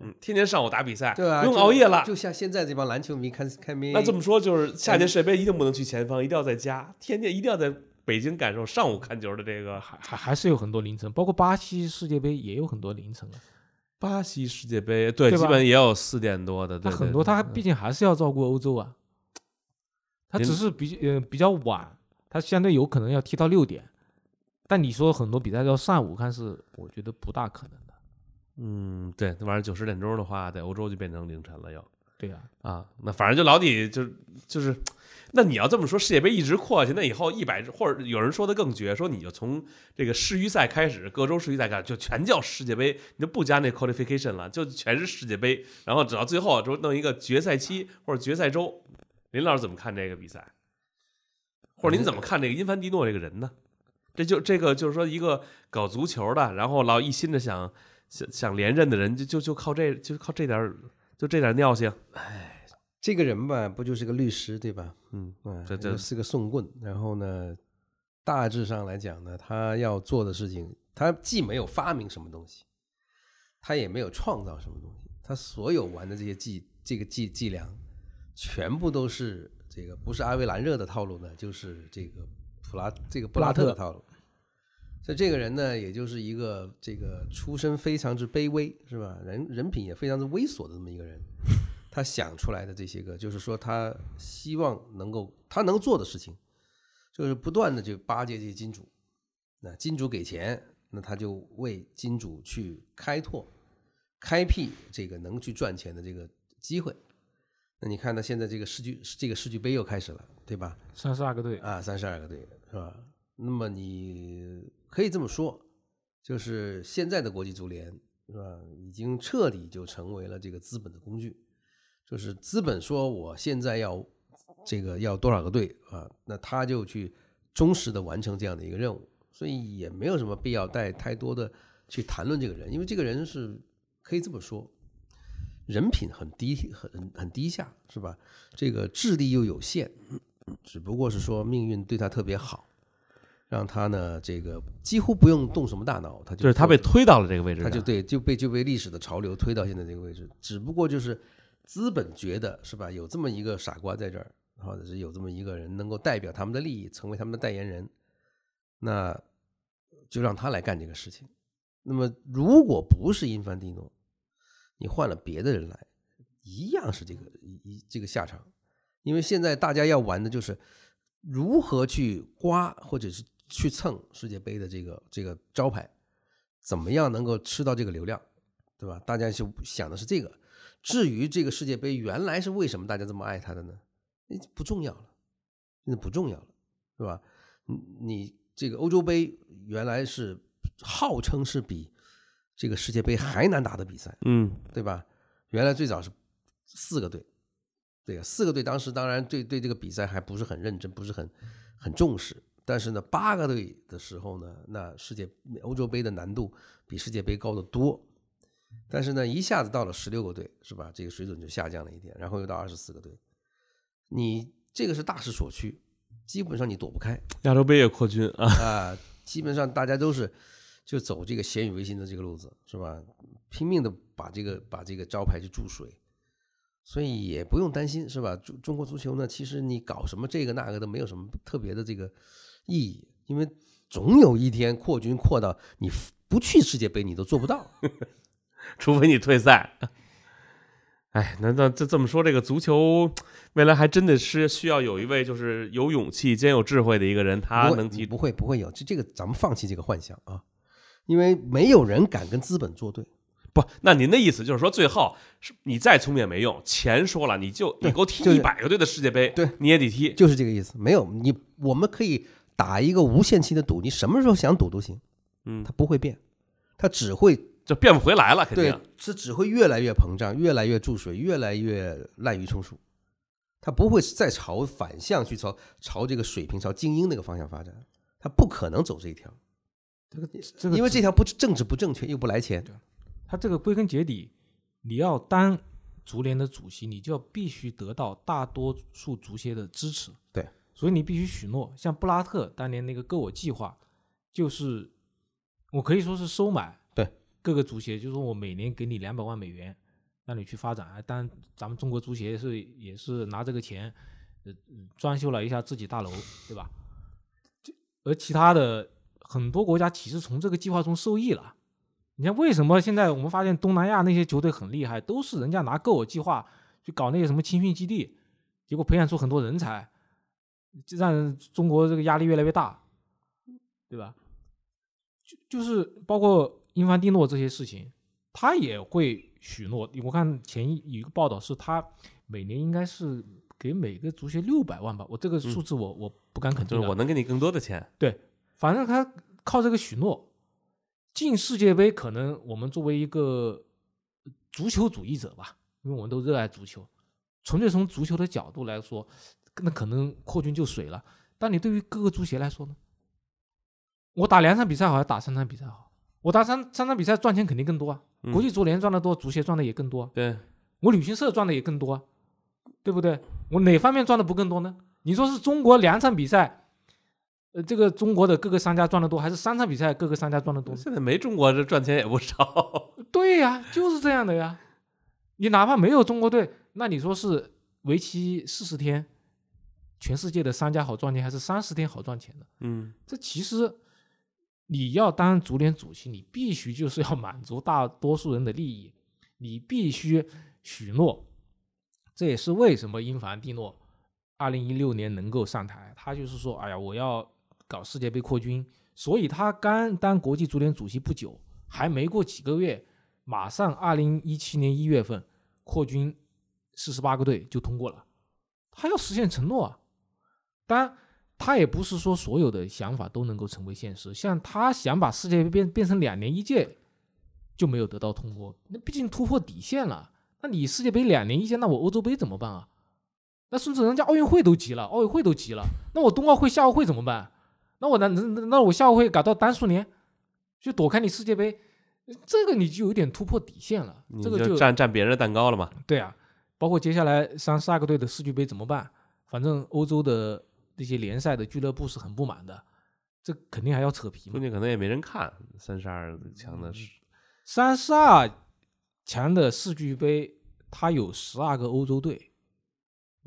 嗯、天天上午打比赛，对、啊、不用熬夜了， 就, 就像现在这帮篮球迷看看迷。那这么说就是夏天世界杯一定不能去前方，一定要在家，天天一定要在北京感受上午看球的这个。还还是有很多凌晨，包括巴西世界杯也有很多凌晨了。巴西世界杯 对, 对基本也有四点多的，对对对，很多他毕竟还是要照顾欧洲啊，他只是 比,、呃、比较晚，他相对有可能要踢到六点，但你说很多比赛要上午看是我觉得不大可能的。嗯，对，晚上九十点钟的话在欧洲就变成凌晨了又。对啊，啊，那反正就老底就就是，那你要这么说，世界杯一直扩下去，那以后一百或者有人说的更绝，说你就从这个世预赛开始，各州世预赛开始就全叫世界杯，你就不加那 qualification 了，就全是世界杯，然后只要最后就弄一个决赛期或者决赛周。林老师怎么看这个比赛？或者您怎么看这个因凡蒂诺这个人呢？这就这个就是说一个搞足球的，然后老一心的想想想连任的人，就就就靠这就靠这点。就这点尿性，哎，这个人吧，不就是个律师对吧？嗯嗯，这这是个送棍。然后呢，大致上来讲呢，他要做的事情，他既没有发明什么东西，他也没有创造什么东西，他所有玩的这些技，这个技伎俩，全部都是这个不是阿维兰热的套路呢，就是这个普拉这个布拉特的套路。所以这个人呢，也就是一个这个出身非常之卑微，是吧？人人品也非常之猥琐的这么一个人。他想出来的这些个，就是说他希望能够他能做的事情，就是不断的就巴结这些金主。那金主给钱，那他就为金主去开拓、开辟这个能去赚钱的这个机会。那你看到现在这个世俱这个世俱杯又开始了，对吧？三十二个队啊，三十二个队是吧？那么你可以这么说，就是现在的国际足联是吧，已经彻底就成为了这个资本的工具。就是资本说我现在要这个要多少个队啊，那他就去忠实的完成这样的一个任务，所以也没有什么必要带太多的去谈论这个人，因为这个人是可以这么说。人品很低，很很低下，是吧？这个智力又有限，只不过是说命运对他特别好，让他呢这个几乎不用动什么大脑，他就就是他被推到了这个位置，他就对就被就被历史的潮流推到现在这个位置。只不过就是资本觉得是吧，有这么一个傻瓜在这儿，或者是有这么一个人能够代表他们的利益，成为他们的代言人，那就让他来干这个事情。那么如果不是因凡蒂诺，你换了别的人来，一样是这个一这个下场。因为现在大家要玩的就是如何去刮或者是去蹭世界杯的这个这个招牌，怎么样能够吃到这个流量，对吧？大家就想的是这个。至于这个世界杯原来是为什么大家这么爱它的呢？不重要了，那不重要了，是吧？你这个欧洲杯原来是号称是比这个世界杯还难打的比赛，嗯，对吧？原来最早是四个队，对啊，四个队当时当然对对这个比赛还不是很认真，不是很很重视。但是呢，八个队的时候呢，那世界欧洲杯的难度比世界杯高得多。但是呢，一下子到了十六个队，是吧？这个水准就下降了一点，然后又到二十四个队，你这个是大势所趋，基本上你躲不开。亚洲杯也扩军啊啊，基本上大家都是。就走这个咸鱼维新的这个路子，是吧？拼命的把这个把这个招牌去注水，所以也不用担心，是吧？中中国足球呢，其实你搞什么这个那个都没有什么特别的这个意义，因为总有一天扩军扩到你不去世界杯你都做不到，除非你退赛。哎，那那这这么说，这个足球未来还真的是需要有一位就是有勇气兼有智慧的一个人，他能提不会不会有这这个，咱们放弃这个幻想啊。因为没有人敢跟资本作对，不，那您的意思就是说，最后是你再聪明也没用，钱说了你就你给我踢一百个队的世界杯，对，你也得踢，就是这个意思。没有你，我们可以打一个无限期的赌，你什么时候想赌都行，嗯，它不会变，它只会就变不回来了，肯定，对，是只会越来越膨胀，越来越注水，越来越滥竽充数，它不会再朝反向去朝朝这个水平朝精英那个方向发展，它不可能走这一条。这个这个、因为这条不政治不正确又不来钱，他这个归根结底，你要当足联的主席，你就要必须得到大多数足协的支持，对，所以你必须许诺，像布拉特当年那个“够我”计划，就是我可以说是收买对各个足协，就是我每年给你两百万美元，让你去发展。当然，咱们中国足协是也是拿这个钱，呃，装修了一下自己大楼，对吧？而其他的。很多国家其实从这个计划中受益了。你看，为什么现在我们发现东南亚那些球队很厉害，都是人家拿够我计划去搞那些什么青训基地，结果培养出很多人才，就让中国这个压力越来越大，对吧？就就是包括因凡蒂诺这些事情，他也会许诺。我看前一个报道是他每年应该是给每个足协六百万吧，我这个数字我、嗯、我不敢肯定，就是我能给你更多的钱，对。反正他靠这个许诺进世界杯，可能我们作为一个足球主义者吧，因为我们都热爱足球，纯粹从足球的角度来说，那可能扩军就水了。但你对于各个足协来说呢？我打两场比赛好，还是打三场比赛好？我打三三场比赛赚钱肯定更多啊，国际足联赚的多，足协赚的也更多、啊。对，我旅行社赚的也更多、啊，对不对？我哪方面赚的不更多呢？你说是中国两场比赛？呃，这个中国的各个商家赚的多，还是三场比赛各个商家赚的多？现在没中国这赚钱也不少。对呀、啊，就是这样的呀。你哪怕没有中国队，那你说是为期四十天，全世界的商家好赚钱还是三十天好赚钱的。嗯，这其实你要当足联主席，你必须就是要满足大多数人的利益，你必须许诺。这也是为什么英凡蒂诺二零一六年能够上台，他就是说，哎呀，我要搞世界杯扩军，所以他刚当国际足联主席不久，还没过几个月，马上二零一七年一月份扩军四十八个队就通过了。他要实现承诺啊，当然他也不是说所有的想法都能够成为现实，像他想把世界杯 变, 变成两年一届就没有得到通过，那毕竟突破底线了。那你世界杯两年一届，那我欧洲杯怎么办啊？那甚至人家奥运会都急了，奥运会都急了，那我冬奥会夏奥会怎么办？那我那那我夏奥会搞到单数年就躲开你世界杯，这个你就有点突破底线了，你就占、这个、别人的蛋糕了嘛。对啊，包括接下来三十二个队的世俱杯怎么办？反正欧洲的这些联赛的俱乐部是很不满的，这肯定还要扯皮嘛。估计可能也没人看三十二强的，三十二强的世俱杯，它有十二个欧洲队，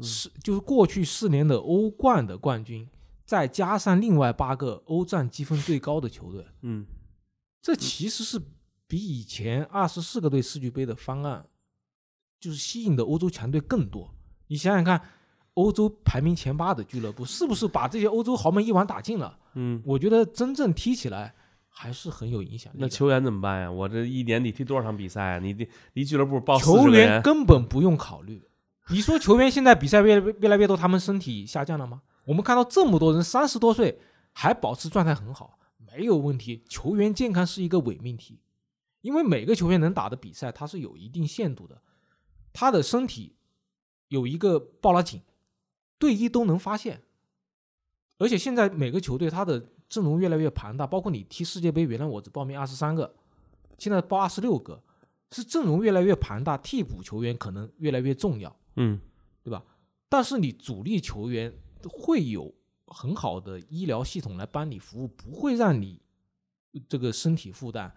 是、嗯、就是过去四年的欧冠的冠军，再加上另外八个欧战积分最高的球队，嗯，这其实是比以前二十四个队世俱杯的方案。就是吸引的欧洲强队更多，你想想看，欧洲排名前八的俱乐部是不是把这些欧洲豪门一网打尽了？嗯，我觉得真正踢起来还是很有影响力。那球员怎么办呀？我这一年你踢多少场比赛啊？你离俱乐部报球员根本不用考虑。你说球员现在比赛越来越多，他们身体下降了吗？我们看到这么多人三十多岁还保持状态很好，没有问题。球员健康是一个伪命题，因为每个球员能打的比赛它是有一定限度的。他的身体有一个报拉紧，队医都能发现，而且现在每个球队他的阵容越来越庞大，包括你踢世界杯，原来我只报名二十三个，现在报二十六个，是阵容越来越庞大，替补球员可能越来越重要，嗯，对吧？但是你主力球员会有很好的医疗系统来帮你服务，不会让你这个身体负担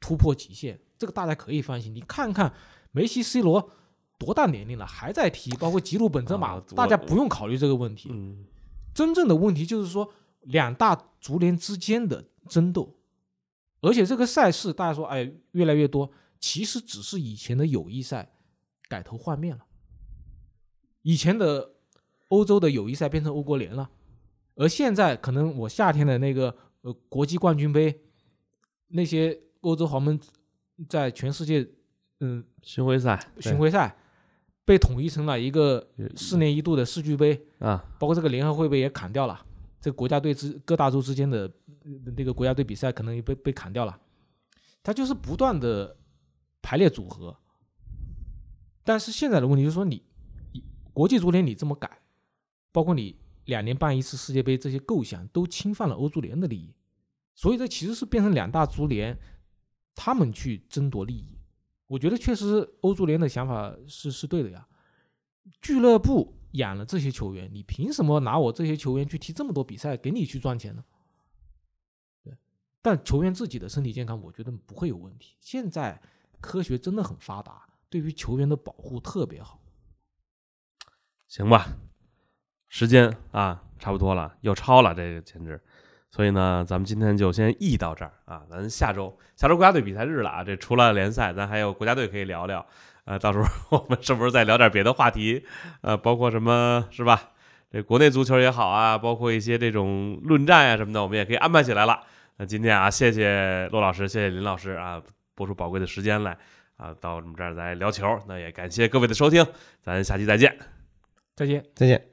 突破极限，这个大家可以放心。你看看梅西、C 罗。多大年龄了还在踢，包括吉鲁本泽马、啊、大家不用考虑这个问题、嗯、真正的问题就是说两大足联之间的争斗，而且这个赛事大家说哎越来越多，其实只是以前的友谊赛改头换面了，以前的欧洲的友谊赛变成欧国联了，而现在可能我夏天的那个、呃、国际冠军杯，那些欧洲豪门在全世界嗯巡回赛巡回赛被统一成了一个四年一度的世俱杯啊，包括这个联合会杯也砍掉了，这个国家队之各大洲之间的那个国家队比赛可能也被被砍掉了，它就是不断的排列组合。但是现在的问题就是说你国际足联你这么改，包括你两年办一次世界杯，这些构想都侵犯了欧足联的利益，所以这其实是变成两大足联他们去争夺利益。我觉得确实欧足联的想法 是, 是对的呀，俱乐部养了这些球员，你凭什么拿我这些球员去踢这么多比赛给你去赚钱呢？对，但球员自己的身体健康我觉得不会有问题，现在科学真的很发达，对于球员的保护特别好。行吧，时间啊差不多了，又超了这个简直，所以呢咱们今天就先议到这儿啊，咱下周下周国家队比赛日了啊，这除了联赛咱还有国家队可以聊聊，呃到时候我们是不是再聊点别的话题，呃包括什么是吧，这国内足球也好啊，包括一些这种论战啊什么的我们也可以安排起来了。那今天啊谢谢骆老师，谢谢林老师啊，拨出宝贵的时间来啊到我们这儿来聊球，那也感谢各位的收听，咱下期再见。再见再见。